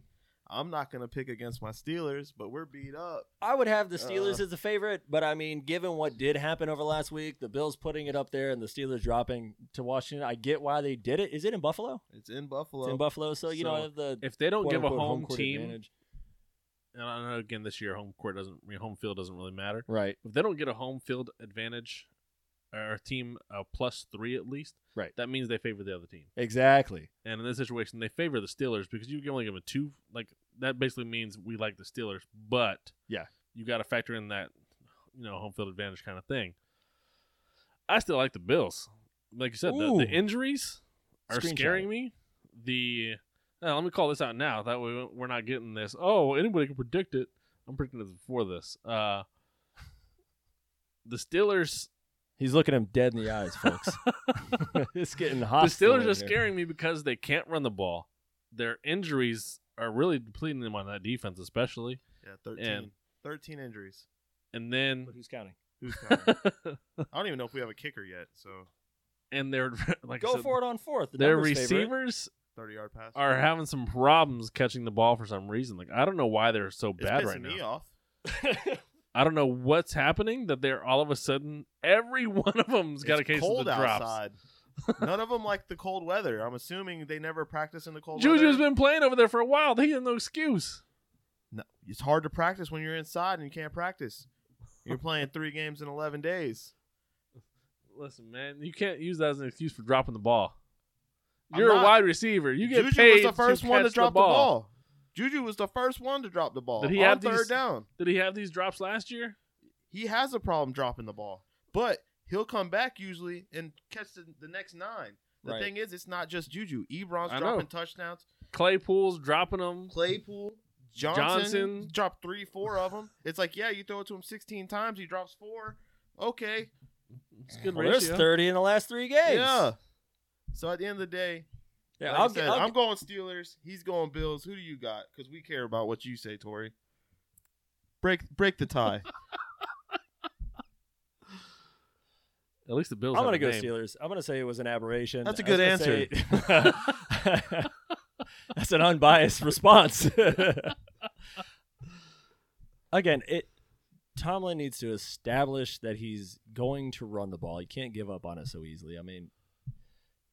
I'm not going to pick against my Steelers, but we're beat up. I would have the Steelers uh, as a favorite, but, I mean, given what did happen over last week, the Bills putting it up there and the Steelers dropping to Washington, I get why they did it. Is it in Buffalo? It's in Buffalo. It's in Buffalo, so, you so know, the if they don't give a home, home team advantage. and I know again this year home court doesn't, I mean, home field doesn't really matter. Right. If they don't get a home field advantage, or a team a plus three at least, right? That means they favor the other team. Exactly. And in this situation, they favor the Steelers because you can only give them a two. Like that basically means we like the Steelers, but yeah, you got to factor in that, you know, home field advantage kind of thing. I still like the Bills. Like you said, the, the injuries are Screenshot. scaring me. The now, let me call this out now. That way we're not getting this. Oh, anybody can predict it. I'm predicting this before this. Uh, the Steelers. He's looking him dead in the eyes, folks. It's getting hot. The Steelers are scaring me because they can't run the ball. Their injuries are really depleting them on that defense, especially. Yeah, thirteen. And, thirteen injuries. And then. But who's counting? Who's counting? I don't even know if we have a kicker yet. So. And they're like go said, for it on fourth. The their receivers thirty-yard pass are having some problems catching the ball for some reason. Like I don't know why they're so it's bad right me now. Off. I don't know what's happening that they're all of a sudden every one of them's got it's a case cold of the drops. Outside. None of them like the cold weather. I'm assuming they never practice in the cold Juju's weather. Juju's been playing over there for a while. He has no excuse. No, it's hard to practice when you're inside and you can't practice. You're playing three games in eleven days. Listen, man, you can't use that as an excuse for dropping the ball. You're not, a wide receiver. You get Juju paid was the first to one to drop the ball. the ball. Juju was the first one to drop the ball. Did he on have third these, down? Did he have these drops last year? He has a problem dropping the ball, but he'll come back usually and catch the, the next nine. The right. thing is, it's not just Juju. Ebron's I dropping know. touchdowns. Claypool's dropping them. Claypool. Johnson, Johnson. dropped three, four of them. It's like, yeah, you throw it to him sixteen times. He drops four. Okay. It's good well, ratio. There's thirty in the last three games. Yeah. So at the end of the day, yeah, like I'll, I said, I'll, I'm going Steelers. He's going Bills. Who do you got? Because we care about what you say, Tori. Break break the tie. At least the Bills. I'm going to go name. Steelers. I'm going to say it was an aberration. That's a good answer. Say, that's an unbiased response. Again, it. Tomlin needs to establish that he's going to run the ball. He can't give up on it so easily. I mean,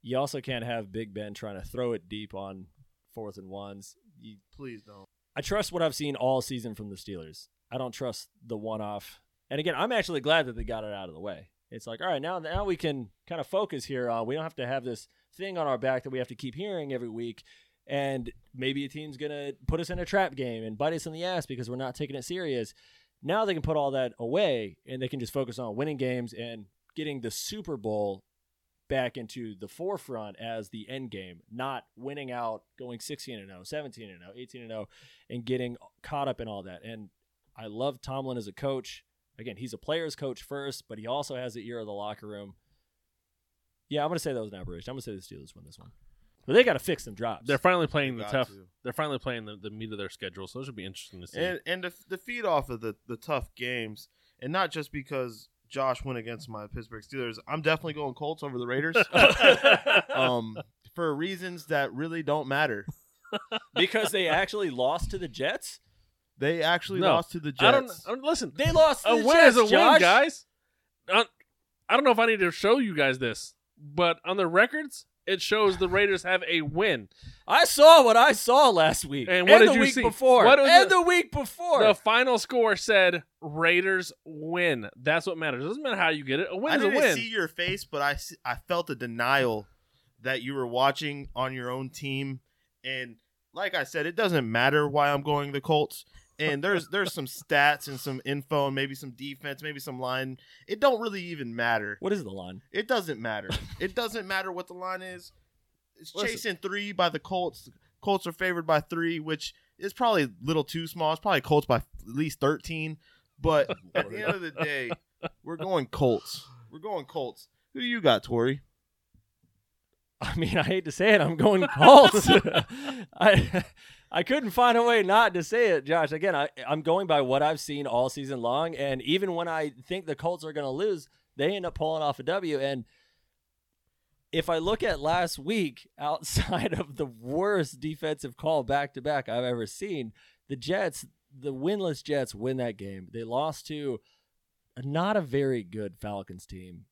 you also can't have Big Ben trying to throw it deep on fourth and ones. You, Please don't. I trust what I've seen all season from the Steelers. I don't trust the one-off. And again, I'm actually glad that they got it out of the way. It's like, all right, now, now we can kind of focus here. Uh, we don't have to have this thing on our back that we have to keep hearing every week. And maybe a team's going to put us in a trap game and bite us in the ass because we're not taking it serious. Now they can put all that away, and they can just focus on winning games and getting the Super Bowl back into the forefront as the end game, not winning out, going sixteen and oh, seventeen and oh, eighteen and oh, and getting caught up in all that. And I love Tomlin as a coach. Again, he's a player's coach first, but he also has the ear of the locker room. Yeah, I'm going to say that was an aberration. I'm going to say the Steelers win this one. But they got to fix some drops. They're finally playing they the tough. To. They're finally playing the, the meat of their schedule, so it should be interesting to see. And, and the, the feed off of the, the tough games, and not just because Josh went against my Pittsburgh Steelers. I'm definitely going Colts over the Raiders um, for reasons that really don't matter. Because they actually lost to the Jets? They actually no, lost to the Jets. I don't, I don't, listen, they lost to a the win Jets, is a Josh. win, guys. I, I don't know if I need to show you guys this, but on their records, it shows the Raiders have a win. I saw what I saw last week. And what and did the you week see? Before. What and the, the week before. The final score said Raiders win. That's what matters. It doesn't matter how you get it. A win I is a win. I didn't see your face, but I, I felt a denial that you were watching on your own team. And like I said, it doesn't matter why I'm going the Colts. And there's there's some stats and some info and maybe some defense, maybe some line. It don't really even matter. What is the line? It doesn't matter. It doesn't matter what the line is. It's Listen. chasing three by the Colts. Colts are favored by three, which is probably a little too small. It's probably Colts by at least thirteen. But at the end of the day, we're going Colts. We're going Colts. Who do you got, Tori? I mean, I hate to say it. I'm going Colts. I I couldn't find a way not to say it, Josh. Again, I, I'm going by what I've seen all season long. And even when I think the Colts are going to lose, they end up pulling off a W. And if I look at last week, outside of the worst defensive call back-to-back I've ever seen, the Jets, the winless Jets win that game. They lost to a not a very good Falcons team.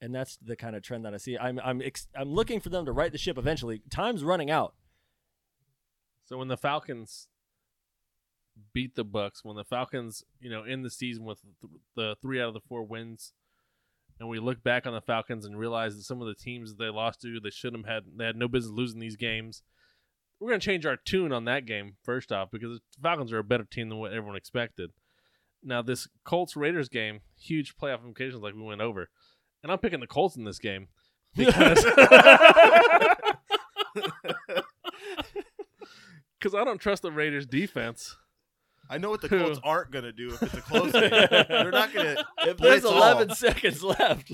And that's the kind of trend that I see. I'm I'm ex- I'm looking for them to right the ship eventually. Time's running out. So when the Falcons beat the Bucks, when the Falcons, you know, end the season with th- the three out of the four wins, and we look back on the Falcons and realize that some of the teams that they lost to, they should have had, they had no business losing these games. We're going to change our tune on that game, first off, because the Falcons are a better team than what everyone expected. Now, this Colts-Raiders game, huge playoff implications like we went over. And I'm picking the Colts in this game. Because I don't trust the Raiders' defense. I know what the Colts aren't going to do if it's a close game. They're not going to. If there's eleven all. seconds left.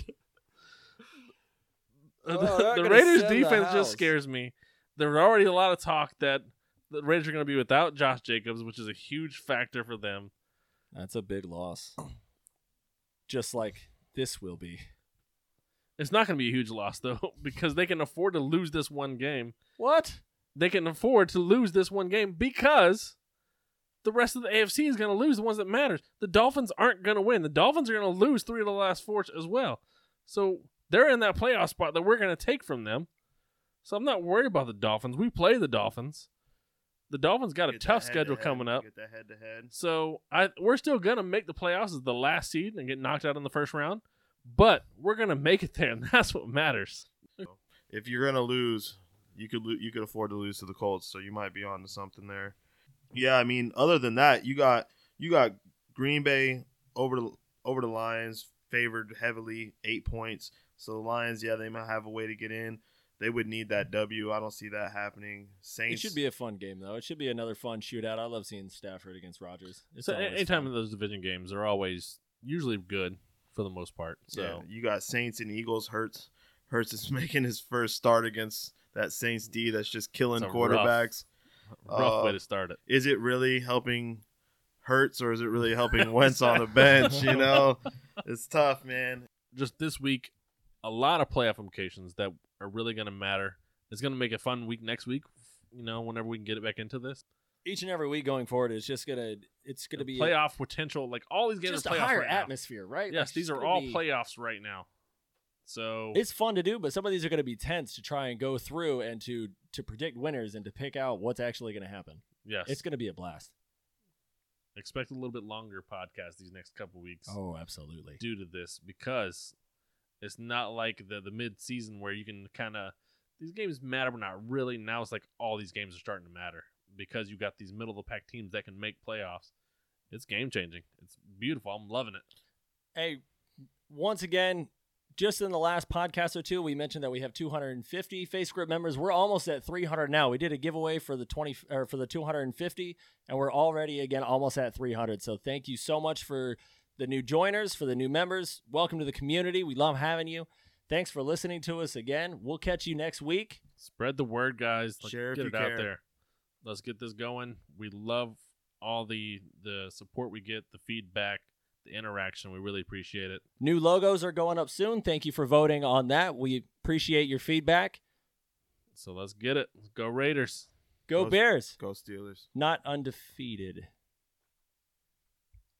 Well, the the Raiders' defense just scares me. There's already a lot of talk that the Raiders are going to be without Josh Jacobs, which is a huge factor for them. That's a big loss. Just like this will be. It's not going to be a huge loss, though, because they can afford to lose this one game. What? They can afford to lose this one game because the rest of the A F C is going to lose the ones that matter. The Dolphins aren't going to win. The Dolphins are going to lose three of the last four as well. So they're in that playoff spot that we're going to take from them. So I'm not worried about the Dolphins. We play the Dolphins. The Dolphins got a tough schedule coming up. Get that head-to-head. So I, we're still going to make the playoffs as the last seed and get knocked out in the first round. But we're going to make it there, and that's what matters. If you're going to lose, you could lo- you could afford to lose to the Colts, so you might be on to something there. Yeah, I mean, other than that, you got you got Green Bay over the, over the Lions, favored heavily, eight points. So the Lions, yeah, they might have a way to get in. They would need that W. I don't see that happening. Saints. It should be a fun game, though. It should be another fun shootout. I love seeing Stafford against Rodgers. It's so anytime in those division games, they're always usually good for the most part. So yeah, you got Saints and Eagles. Hurts. Hurts is making his first start against that Saints D that's just killing quarterbacks. Rough, rough uh, way to start it. Is it really helping Hurts or is it really helping Wentz on the bench? You know, it's tough, man. Just this week, a lot of playoff implications that are really going to matter. It's going to make a fun week next week, you know, whenever we can get it back into this. Each and every week going forward is just going to it's going to be playoff a, potential, like all these games just are a higher right atmosphere, now. Right? Yes, like, these are all be, playoffs right now. So it's fun to do, but some of these are going to be tense to try and go through and to to predict winners and to pick out what's actually going to happen. Yes. It's going to be a blast. Expect a little bit longer podcast these next couple weeks. Oh, absolutely. Due to this, because it's not like the, the mid-season where you can kind of, these games matter, but not really. Now it's like all these games are starting to matter because you've got these middle-of-the-pack teams that can make playoffs. It's game-changing. It's beautiful. I'm loving it. Hey, once again, just in the last podcast or two, we mentioned that we have two hundred fifty Facebook members. We're almost at three hundred now. We did a giveaway for the twenty or for the two hundred fifty, and we're already, again, almost at three hundred. So thank you so much for the new joiners, for the new members. Welcome to the community. We love having you. Thanks for listening to us again. We'll catch you next week. Spread the word, guys. Let's Share get if you it care. Out there. Let's get this going. We love all the the support we get, the feedback, the interaction. We really appreciate it. New logos are going up soon. Thank you for voting on that. We appreciate your feedback. So let's get it. Let's go Raiders. Go, go Bears. Go Steelers. Not undefeated.